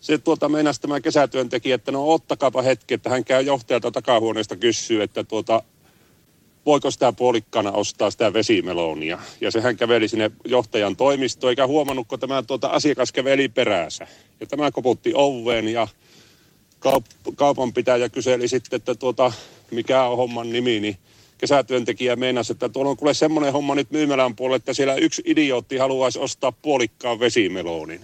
Se meinasi tämä kesätyöntekijä, että no ottakaapa hetki, että hän käy johtajalta takahuoneesta kysyy, että voiko sitä puolikkana ostaa sitä vesimeloonia. Ja sehän käveli sinne johtajan toimistoon, eikä huomannut, kun tämä asiakas käveli peräänsä. Ja tämä koputti oveen ja kaupanpitäjä kyseli sitten, että mikä on homman nimi, niin kesätyöntekijä meinasi, että tuolla on kuule semmoinen homma nyt myymälän puolella, että siellä yksi idiootti haluaisi ostaa puolikkaan vesimeloonin.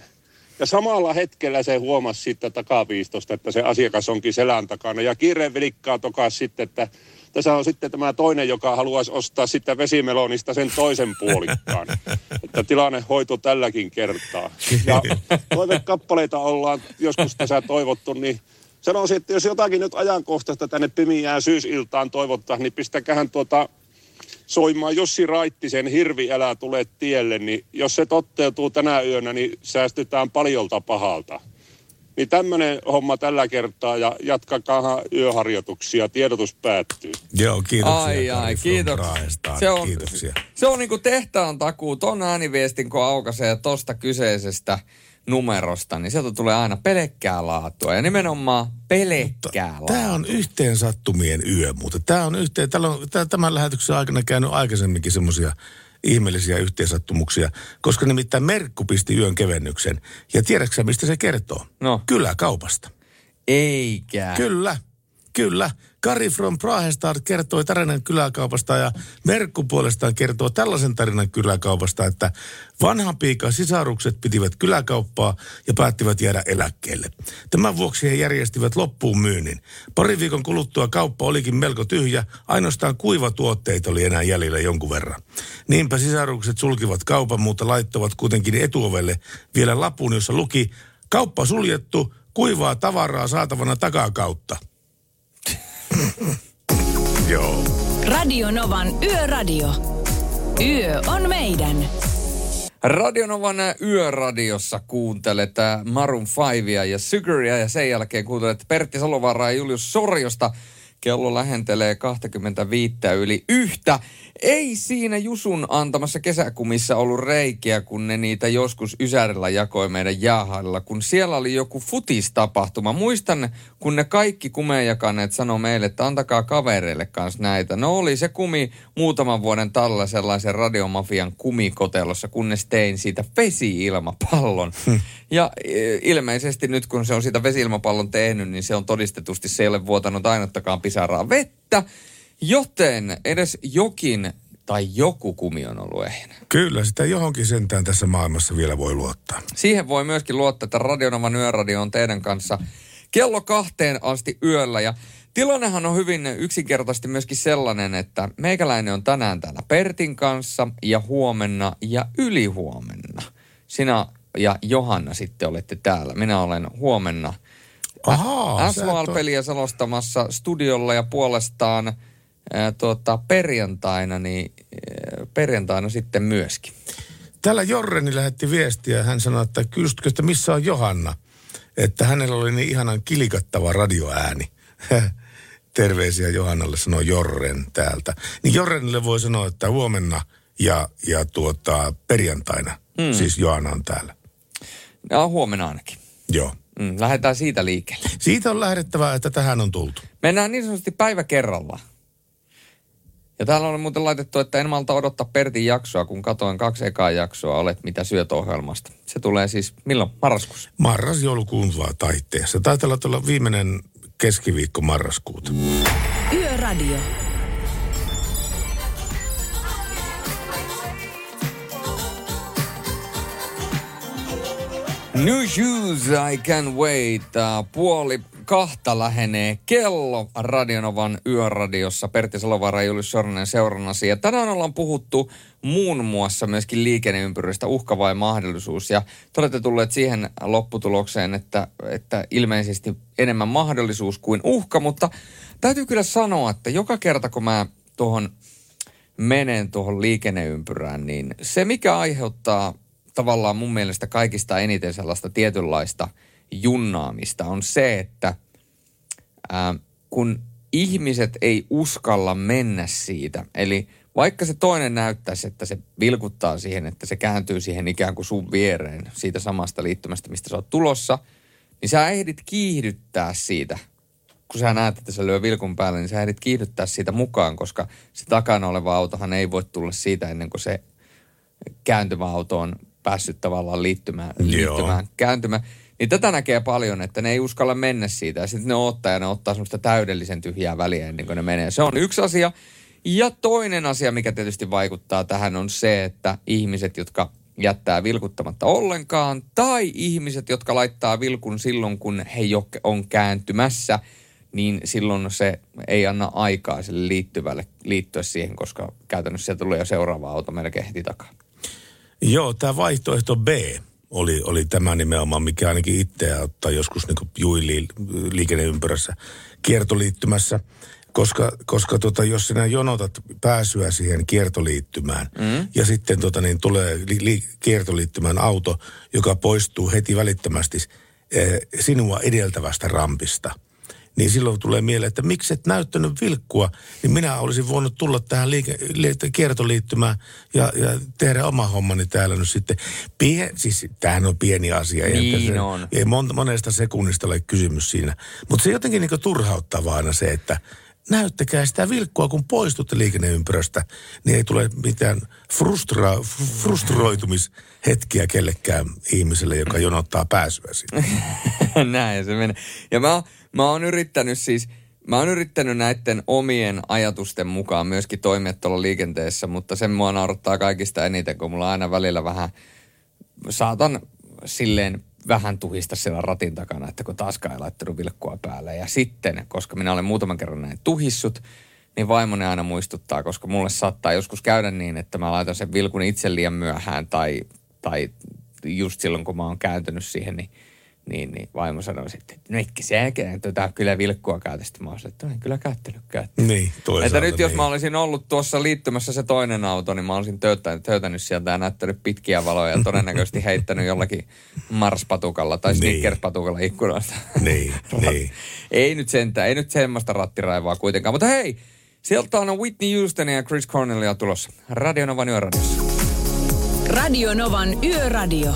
Ja samalla hetkellä se huomasi sitten takaviistosta, että se asiakas onkin selän takana ja kiireen vilikkaa tokas sitten, että tässä on sitten tämä toinen, joka haluaisi ostaa sitä vesimelonista sen toisen puolikkaan. Että tilanne hoitui tälläkin kertaa. Ja toivekappaleita ollaan joskus tässä toivottu, niin sanoisin, että jos jotakin nyt ajankohtaista tänne pimiään syysiltaan toivottaa, niin pistäkähän soimaan Jussi Raittisen Hirvi älä tule tielle, niin jos se toteutuu tänä yönä, niin säästytään paljolta pahalta. Niin tämmöinen homma tällä kertaa ja jatkakaahan yöharjoituksia. Tiedotus päättyy. Joo, kiitoksia. Ai, kiitoksia. Se on niin kuin tehtaan takuu. Ton ääniviestin, kun aukaisee tosta kyseisestä numerosta, niin sieltä tulee aina pelkkää laatua. Ja nimenomaan pelkkää laatua. Tämä on yhteen sattumien yö, mutta tämä on yhteen. Tämän lähetyksen aikana käynyt aikaisemminkin semmoisia... ihmeellisiä yhteensattumuksia, koska nimittäin Merkku pisti yön kevennyksen. Ja tiedätkö sä, mistä se kertoo? No. Kyllä, kaupasta. Eikä. Kyllä. Kari from Prahestad kertoi tarinan kyläkaupasta ja Merkku puolestaan kertoo tällaisen tarinan kyläkaupasta, että vanhan piikan sisarukset pitivät kyläkauppaa ja päättivät jäädä eläkkeelle. Tämän vuoksi he järjestivät loppuun myynnin. Pari viikon kuluttua kauppa olikin melko tyhjä, ainoastaan kuivatuotteita oli enää jäljellä jonkun verran. Niinpä sisarukset sulkivat kaupan, mutta laittoivat kuitenkin etuovelle vielä lapun, jossa luki kauppa suljettu, kuivaa tavaraa saatavana takakautta. Joo. Radio Novan yöradio. Yö on meidän. Radio Novan yöradiossa kuuntelet Maroon 5 ja Sugaria ja sen jälkeen kuuntelet Pertti Salovaaraa ja Julius Sorjosta. kello lähentelee 25 yli yhtä. Ei siinä Jusun antamassa kesäkumissa ollut reikiä, kun ne niitä joskus Ysärillä jakoi meidän jäähallilla, kun siellä oli joku futistapahtuma. Muistan, kun ne kaikki kumeenjakaneet sanoi meille, että antakaa kavereille kanssa näitä. No oli se kumi muutaman vuoden talla sellaisen radiomafian kumikotelossa, kunnes tein siitä vesi-ilmapallon. Ja ilmeisesti nyt, kun se on siitä vesi-ilmapallon tehnyt, niin se on todistetusti, se ei ole vuotanut ainuttakaan pisaraa vettä. Joten edes jokin tai joku kumi on ollut ehnä. Kyllä, sitä johonkin sentään tässä maailmassa vielä voi luottaa. Siihen voi myöskin luottaa, että Radio Novan yöradio on teidän kanssa kello 2 asti yöllä. Ja tilannehan on hyvin yksinkertaisesti myöskin sellainen, että meikäläinen on tänään täällä Pertin kanssa ja huomenna ja ylihuomenna. Sinä ja Johanna sitten olette täällä. Minä olen huomenna S-Vaal-peliä selostamassa studiolla ja puolestaan perjantaina sitten myöskin. Täällä Jorreni lähetti viestiä ja hän sanoi, että kysytkö, missä on Johanna? Että hänellä oli niin ihanan kilikattava radioääni. Terveisiä Johannalle, sanoi Jorren täältä. Niin Jorrenille voi sanoa, että huomenna ja perjantaina, siis Johanna on täällä. No, huomenna ainakin. Joo. Lähdetään siitä liikkeelle. Siitä on lähdettävä, että tähän on tultu. Mennään niin sanotusti päivä kerrallaan. Ja täällä on muuten laitettu, että en malta odottaa Pertin jaksoa, kun katoin 2 ekaa jaksoa, olet mitä syöt -ohjelmasta. Se tulee siis milloin? Marraskuussa? Marras-joulukuun vaan taitteessa. Taitaa olla viimeinen keskiviikko marraskuuta. Yöradio. New Shoes, I Can Wait. 1:30 lähenee kello Radio Novan yöradiossa. Pertti Salovaara ja Julius Sorjonen seurannasi. Ja tänään ollaan puhuttu muun muassa myöskin liikenneympyristä, uhka vai mahdollisuus. Ja te olette tulleet siihen lopputulokseen, että ilmeisesti enemmän mahdollisuus kuin uhka. Mutta täytyy kyllä sanoa, että joka kerta kun mä menen tuohon liikenneympyrään, niin se mikä aiheuttaa tavallaan mun mielestä kaikista eniten sellaista tietynlaista junnaamista on se, että kun ihmiset ei uskalla mennä siitä, eli vaikka se toinen näyttäisi, että se vilkuttaa siihen, että se kääntyy siihen ikään kuin sun viereen siitä samasta liittymästä, mistä sä oot tulossa, niin sä ehdit kiihdyttää siitä. Kun sä näet, että se lyö vilkun päälle, niin sä ehdit kiihdyttää siitä mukaan, koska se takana oleva autohan ei voi tulla siitä ennen kuin se kääntyvä auto on päässyt tavallaan kääntymään. Niin tätä näkee paljon, että ne ei uskalla mennä siitä. Ja sitten ne ottaa semmoista täydellisen tyhjää väliä ennen kuin ne menee. Se on yksi asia. Ja toinen asia, mikä tietysti vaikuttaa tähän, on se, että ihmiset, jotka jättää vilkuttamatta ollenkaan, tai ihmiset, jotka laittaa vilkun silloin, kun he on kääntymässä, niin silloin se ei anna aikaa sille liittyvälle liittyä siihen, koska käytännössä tulee jo seuraava auto melkein heti takaa. Joo, tämä vaihtoehto B oli tämä nimenomaan, mikä ainakin itseä ottaa joskus niin kuin juiliin liikenneympyrässä kiertoliittymässä, koska jos sinä jonotat pääsyä siihen kiertoliittymään ja sitten tulee kiertoliittymään auto, joka poistuu heti välittömästi sinua edeltävästä rampista, niin silloin tulee mieleen, että miksi et näyttänyt vilkkua, niin minä olisin voinut tulla tähän kiertoliittymään ja tehdä oma hommani täällä nyt sitten. Siis tämähän on pieni asia. Niin on. Ei monesta sekunnista ole kysymys siinä. Mutta se jotenkin niin turhauttavaa aina se, että näyttäkää sitä vilkkua, kun poistutte liikenneympyrästä, niin ei tule mitään frustroitumishetkiä kellekään ihmiselle, joka jonottaa pääsyä siitä. Näin se menee. Ja mä oon yrittänyt näiden omien ajatusten mukaan myöskin toimia tuolla liikenteessä, mutta sen mua naurattaa kaikista eniten, kun mulla aina välillä vähän saatan silleen vähän tuhista siellä ratin takana, että kun taaskaan ei laittanut vilkkua päälle. Ja sitten, koska minä olen muutaman kerran näin tuhissut, niin vaimoni aina muistuttaa, koska mulle saattaa joskus käydä niin, että mä laitan sen vilkun itse liian myöhään tai just silloin, kun mä oon kääntynyt siihen, niin vaimo sanoi sitten, että no etkä säkään kyllä vilkkua käytä. Sitten mä olisin, että en kyllä käyttänytkään. Niin, toisaalta. Että nyt jos mä olisin ollut tuossa liittymässä se toinen auto, niin mä olisin töytänyt sieltä ja näyttänyt pitkiä valoja ja todennäköisesti heittänyt jollakin Mars-patukalla tai Snickers-patukalla ikkunasta. Niin, niin. Ei nyt sentään, ei nyt semmoista rattiraivaa kuitenkaan. Mutta hei, sieltä on Whitney Houstonia ja Chris Cornellia tulossa. Radio Novan yöradiossa. Radio Novan yöradio.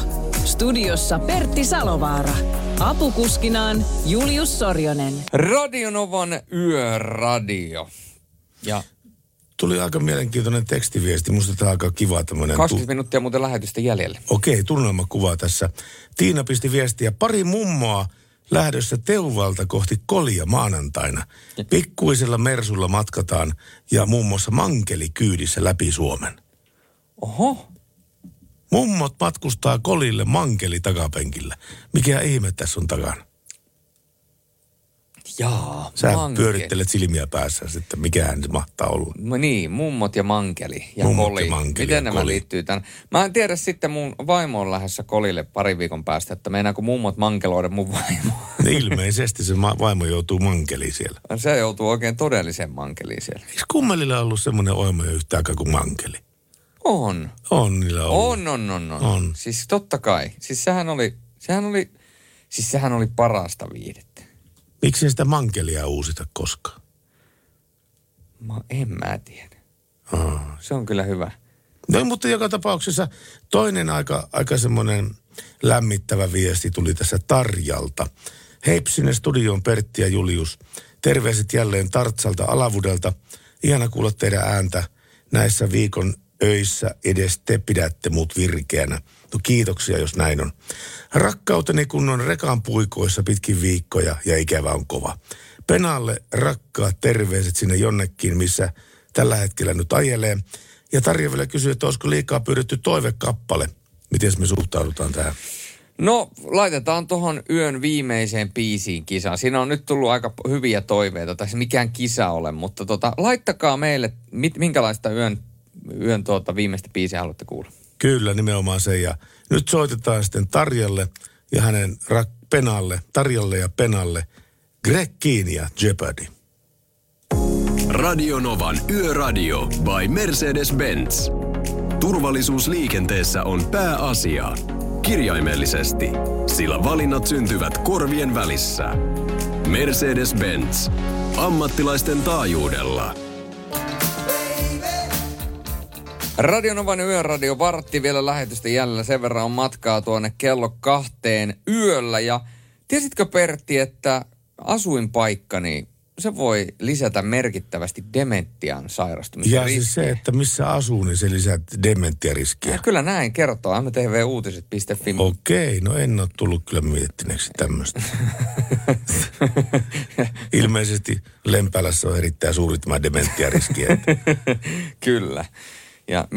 Studiossa Pertti Salovaara. Apukuskinaan Julius Sorjonen. Radio Novan yöradio. Ja tuli aika mielenkiintoinen tekstiviesti. Musta tämä on aika kiva tämmöinen. 20 minuuttia muuten lähetystä jäljellä. Okei, tunnelmakuvaa tässä. Tiina pisti viestiä. Pari mummoa lähdössä Teuvalta kohti Kolia maanantaina. Pikkuisella mersulla matkataan ja muun muassa mankelikyydissä läpi Suomen. Oho. Mummot matkustaa Kolille mankeli takapenkillä. Mikä ihme tässä on takana? Jaa, sä pyörittelet silmiä päässä sitten, mikähän se mahtaa olla. No niin, mummot ja mankeli ja mummot Koli. Ja mankeli. Miten ja nämä Koli liittyy tämän? Mä en tiedä sitten, mun vaimo on lähdössä Kolille pari viikon päästä, että meinaako mummot mankeloida mun vaimoa. Ilmeisesti se vaimo joutuu mankeliin siellä. Se joutuu oikein todelliseen mankeliin siellä. Eikö Kummelilla ollut semmoinen oimo yhtä aikaa kuin mankeli? On. On niillä ollut. On. Siis totta kai. Siis sehän oli parasta viihdettä. Miksi sitä mankelia uusita koskaan? En mä tiedä. Aha. Se on kyllä hyvä. No mutta joka tapauksessa toinen aika semmoinen lämmittävä viesti tuli tässä Tarjalta. Heipsi sinne studioon Pertti ja Julius. Terveiset jälleen Tartsalta Alavudelta. Ihana kuulla teidän ääntä näissä viikon öissä, edes te pidätte mut virkeänä. No kiitoksia, jos näin on. Rakkauteni kun on rekan puikoissa pitkin viikkoja ja ikävä on kova. Penalle rakkaat terveiset sinne jonnekin, missä tällä hetkellä nyt ajelee. Ja Tarja vielä kysyy, että olisiko liikaa pyydetty toivekappale. Miten me suhtaudutaan tähän? No, laitetaan tuohon yön viimeiseen biisiin kisaan. Siinä on nyt tullut aika hyviä toiveita. Tässä mikään kisa ole, mutta laittakaa meille, minkälaista yön viimeistä biisiä haluatte kuulla. Kyllä, nimenomaan se. Ja nyt soitetaan sitten Tarjalle ja hänen penalle, Tarjalle ja penalle, Greg Keen ja Jeopardy. Radio Novan Yöradio by Mercedes-Benz. Turvallisuus liikenteessä on pääasia. Kirjaimellisesti, sillä valinnat syntyvät korvien välissä. Mercedes-Benz. Ammattilaisten taajuudella. Radio Novan yöradio, vartti vielä lähetystä jäljellä. Sen verran on matkaa tuonne kello 2 yöllä. Ja tiesitkö Pertti, että asuinpaikkani, se voi lisätä merkittävästi dementian sairastumisen riskiä. Ja siis se, että missä asuu, niin se lisää dementiariskiä. Ja kyllä näin kertoo mtvuutiset.fi. Okei, no en ole tullut kyllä miettineeksi tämmöistä. Ilmeisesti Lempäälässä on erittäin suuri tämä dementiariskiä. Kyllä. Ja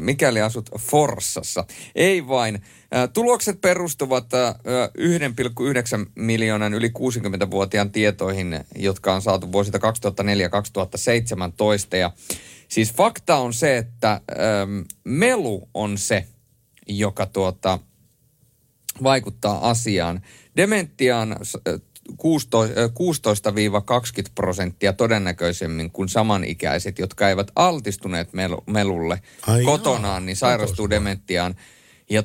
mikäli asut Forssassa, ei vain. Tulokset perustuvat 1,9 miljoonan yli 60-vuotiaan tietoihin, jotka on saatu vuosilta 2004-2017. Ja siis fakta on se, että melu on se, joka vaikuttaa asiaan. Dementiaan 16-20% todennäköisemmin kuin samanikäiset, jotka eivät altistuneet melulle. Ai kotonaan, jaa, niin sairastuu dementiaan. Ja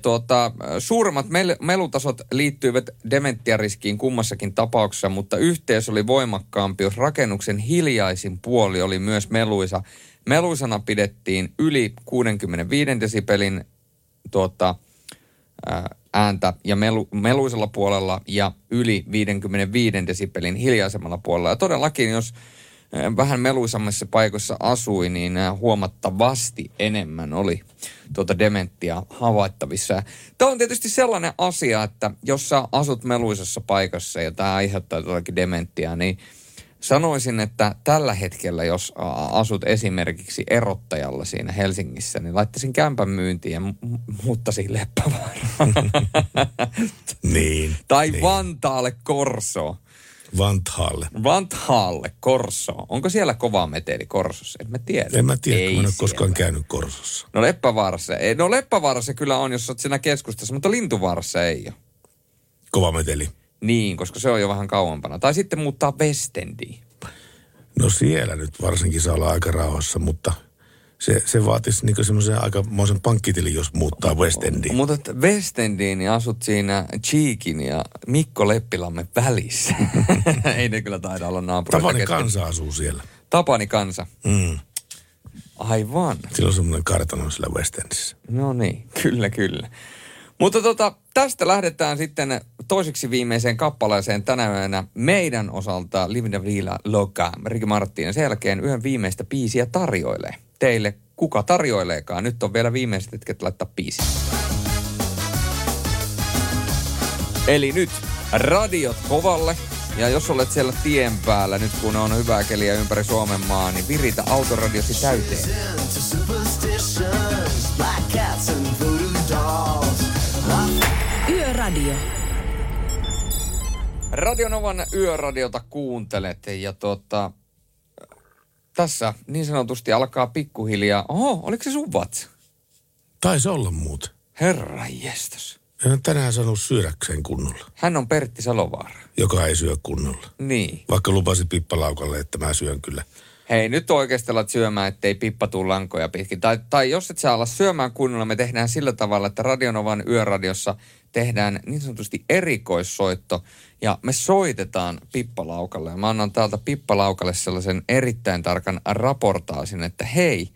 suuremmat melutasot liittyivät dementiariskiin kummassakin tapauksessa, mutta yhteys oli voimakkaampi, jos rakennuksen hiljaisin puoli oli myös meluisa. Meluisana pidettiin yli 65 desibelin ääntä ja meluisella puolella ja yli 55 desibelin hiljaisemmalla puolella. Ja todellakin, jos vähän meluisammissa paikoissa asui, niin huomattavasti enemmän oli dementiaa havaittavissa. Tämä on tietysti sellainen asia, että jos sä asut meluisassa paikassa ja tämä aiheuttaa todellakin dementiaa, niin sanoisin, että tällä hetkellä, jos asut esimerkiksi erottajalla siinä Helsingissä, niin laittaisin kämpän myyntiin ja muuttaisin Leppävaaraan. Niin. Tai niin. Vantaalle Korsoon. Vantaalle Korsoon. Onko siellä kova meteli Korsossa? En mä tiedä. Ei kun en ole koskaan käynyt Korsossa. No Leppävaarassa ei. No Leppävaarassa kyllä on, jos olet siinä keskustassa, mutta Lintuvaarassa ei ole. Kova meteli. Niin, koska se on jo vähän kauempana. Tai sitten muuttaa Westendiin. No siellä nyt varsinkin saa olla aika rauhassa, mutta Se vaatisi niin semmoisen aikamoisen pankkitilin, jos muuttaa Westendiin. Mutta Westendiin niin asut siinä Cheekin ja Mikko Leppilamme välissä. Ei ne kyllä taida olla naapureita. Tapani Kansa asuu siellä. Tapani Kansa. Mm. Aivan. Sillä on semmoinen kartano sillä Westendissä. No niin, kyllä, kyllä. Mutta tästä lähdetään sitten toiseksi viimeiseen kappaleeseen tänä yönä meidän osalta Livin Vila Loka. Ricky Martin selkeän yhden viimeistä biisiä tarjoilee. Teille kuka tarjoileekaan. Nyt on vielä viimeiset hetket laittaa biisi. Eli nyt radiot kovalle. Ja jos olet siellä tien päällä, nyt kun on hyvää keliä ympäri Suomen maa, niin viritä autoradiosi täyteen. Yöradio. Radio Novan yöradiota kuuntelet ja tässä niin sanotusti alkaa pikkuhiljaa. Oho, oliko se sun vatsa? Taisi olla muuten. Herranjestos. Hän on tänään saanut syödäkseen kunnolla. Hän on Pertti Salovaara. Joka ei syö kunnolla. Niin. Vaikka lupasi Pippa Laukalle, että mä syön kyllä. Hei, nyt oikeasti alat syömään, ettei Pippa tuu lankoja pitkin. Tai jos et sä ala syömään kunnolla, me tehdään sillä tavalla, että Radio Novan yöradiossa tehdään niin sanotusti erikoissoitto. Ja me soitetaan Pippa Laukalle. Ja mä annan täältä Pippa Laukalle sellaisen erittäin tarkan raportaasin, että hei.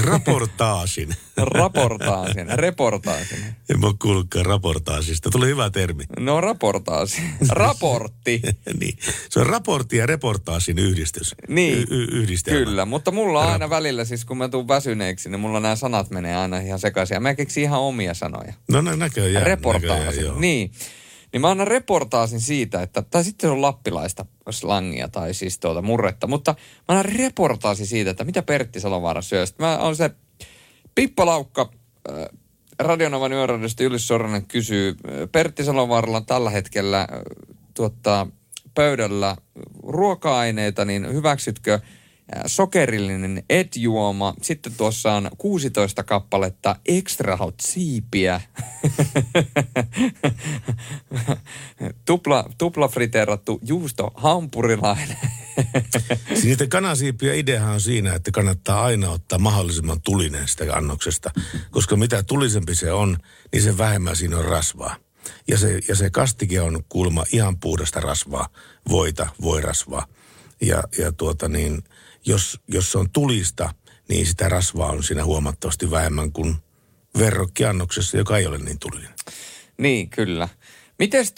Raportaasin. En mä ole kuullutkaan raportaasista. Tuli hyvä termi. No raportaasi. Raportti. Niin. Se on raportti ja reportaasin yhdistys. Niin. Yhdistelmä. Kyllä, mutta mulla on aina välillä, siis kun mä tuun väsyneeksi, niin mulla nämä sanat menee aina ihan sekaisin. Mä keksin ihan omia sanoja. No näköjään. Reportaasin. Niin. Niin mä annan reportaasin siitä, että, tai sitten se on lappilaista slangia tai siis murretta, mutta mä annan reportaasin siitä, että mitä Pertti Salovaara syö. Sitten mä on se Pippa Laukka, Radio Novan yöradiosta Julius Sorjonen kysyy, Pertti Salovaaralla tällä hetkellä pöydällä ruoka-aineita, niin hyväksytkö sokerillinen etjuoma. Sitten tuossa on 16 kappaletta extra hot siipiä. Tuplafriteerattu juusto hampurilainen. Niiden kanasiipien ideahan on siinä, että kannattaa aina ottaa mahdollisimman tulinen sitä annoksesta. Koska mitä tulisempi se on, niin sen vähemmän siinä on rasvaa. Ja se kastike on kuulemma ihan puhdasta rasvaa. Voirasvaa. Jos se on tulista, niin sitä rasvaa on siinä huomattavasti vähemmän kuin verrokkiannoksessa, joka ei ole niin tulinen. Niin, kyllä. Mites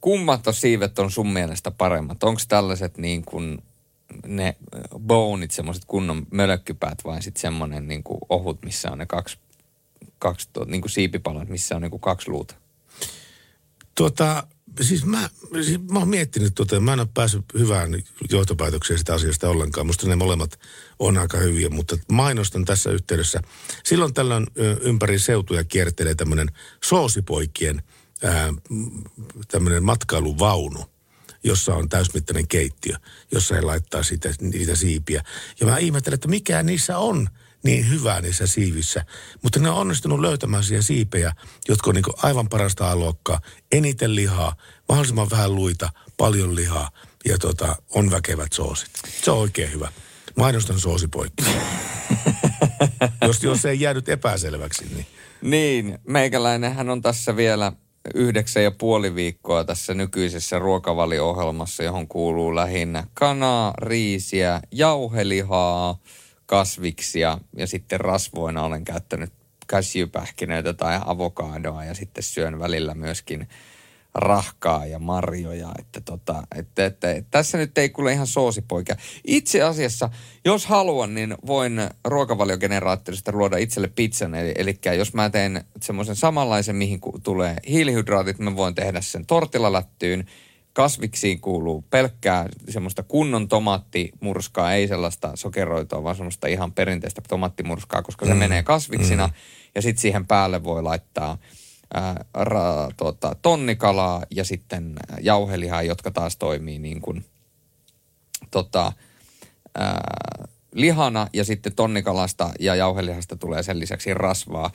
kummat siivet on sun mielestä paremmat? Onko tällaiset niin kuin ne bonit, semmoiset kunnon mölökkypäät vai sitten semmoinen niin kuin ohut, missä on ne kaksi niin kuin siipipalat, missä on niin kuin kaksi luuta? Siis mä oon miettinyt mä en ole päässyt hyvään johtopäätökseen sitä asiasta ollenkaan. Musta ne molemmat on aika hyviä, mutta mainostan tässä yhteydessä. Silloin tällöin ympäri seutuja kiertelee tämmöinen soosipoikien tämmöinen matkailuvaunu, jossa on täysmittainen keittiö, jossa he laittaa niitä siipiä. Ja mä ihmettelen, että mikä niissä on niin hyvää niissä siivissä. Mutta ne on onnistunut löytämään siihen siipejä, jotka on niin kuin aivan parasta alokkaa. Eniten lihaa, mahdollisimman vähän luita, paljon lihaa ja on väkevät soosit. Se on oikein hyvä. Mainostan soosipoikki. Jos ei jäänyt epäselväksi, niin. Niin, meikäläinenhän on tässä vielä 9,5 viikkoa tässä nykyisessä ruokavalio-ohjelmassa, johon kuuluu lähinnä kanaa, riisiä, jauhelihaa, kasviksia ja sitten rasvoina olen käyttänyt käsipähkinöitä tai avokadoa ja sitten syön välillä myöskin rahkaa ja marjoja. Että tässä nyt ei kuule ihan soosipoikia. Itse asiassa, jos haluan, niin voin ruokavaliogeneraattorista luoda itselle pizzan. Eli jos mä teen semmoisen samanlaisen, mihin tulee hiilihydraatit, mä voin tehdä sen tortilalättyyn. Kasviksiin kuuluu pelkkää semmoista kunnon tomaattimurskaa, ei sellaista sokeroitua, vaan semmoista ihan perinteistä tomaattimurskaa, koska se menee kasviksina. Ja sitten siihen päälle voi laittaa tonnikalaa ja sitten jauhelihaa, jotka taas toimii niin kuin lihana ja sitten tonnikalasta ja jauhelihasta tulee sen lisäksi rasvaa.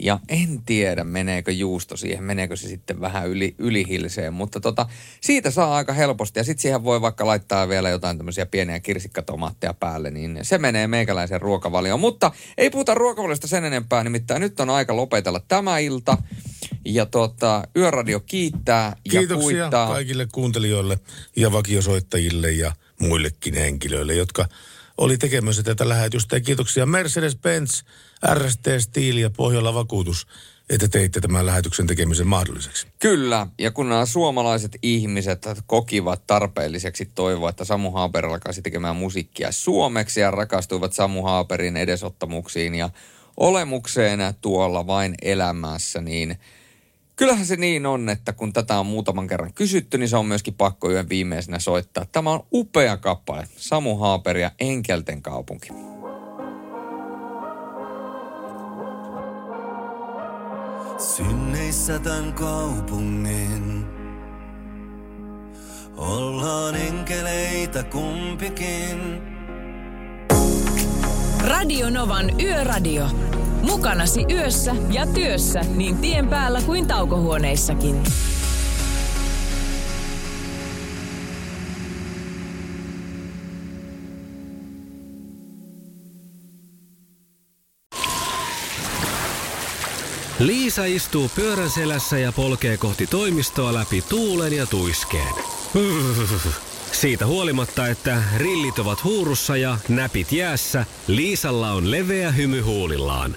Ja en tiedä, meneekö juusto siihen, meneekö se sitten vähän ylihilseen, mutta siitä saa aika helposti. Ja sitten siihen voi vaikka laittaa vielä jotain tämmöisiä pieniä kirsikkatomaatteja päälle, niin se menee meikäläisen ruokavalioon. Mutta ei puhuta ruokavaliosta sen enempää, nimittäin nyt on aika lopetella tämä ilta. Ja Yöradio kiittää ja kuittaa. Kiitoksia kaikille kuuntelijoille ja vakiosoittajille ja muillekin henkilöille, jotka oli tekemässä tätä lähetystä. Ja kiitoksia Mercedes-Benz, RST Steel ja Pohjola-vakuutus, että teitte tämän lähetyksen tekemisen mahdolliseksi. Kyllä, ja kun nämä suomalaiset ihmiset kokivat tarpeelliseksi toivoa, että Samu Haber alkaisi tekemään musiikkia suomeksi ja rakastuivat Samu Haberin edesottamuksiin ja olemukseen tuolla vain elämässä, niin kyllähän se niin on, että kun tätä on muutaman kerran kysytty, niin se on myöskin pakko yön viimeisenä soittaa. Tämä on upea kappale, Samu Haber ja Enkelten kaupunki. Synneissä tämän kaupungin, ollaan enkeleitä kumpikin. Radio Novan Yöradio. Mukanasi yössä ja työssä niin tien päällä kuin taukohuoneissakin. Liisa istuu pyörän selässä ja polkee kohti toimistoa läpi tuulen ja tuiskeen. Siitä huolimatta, että rillit ovat huurussa ja näpit jäässä, Liisalla on leveä hymy huulillaan.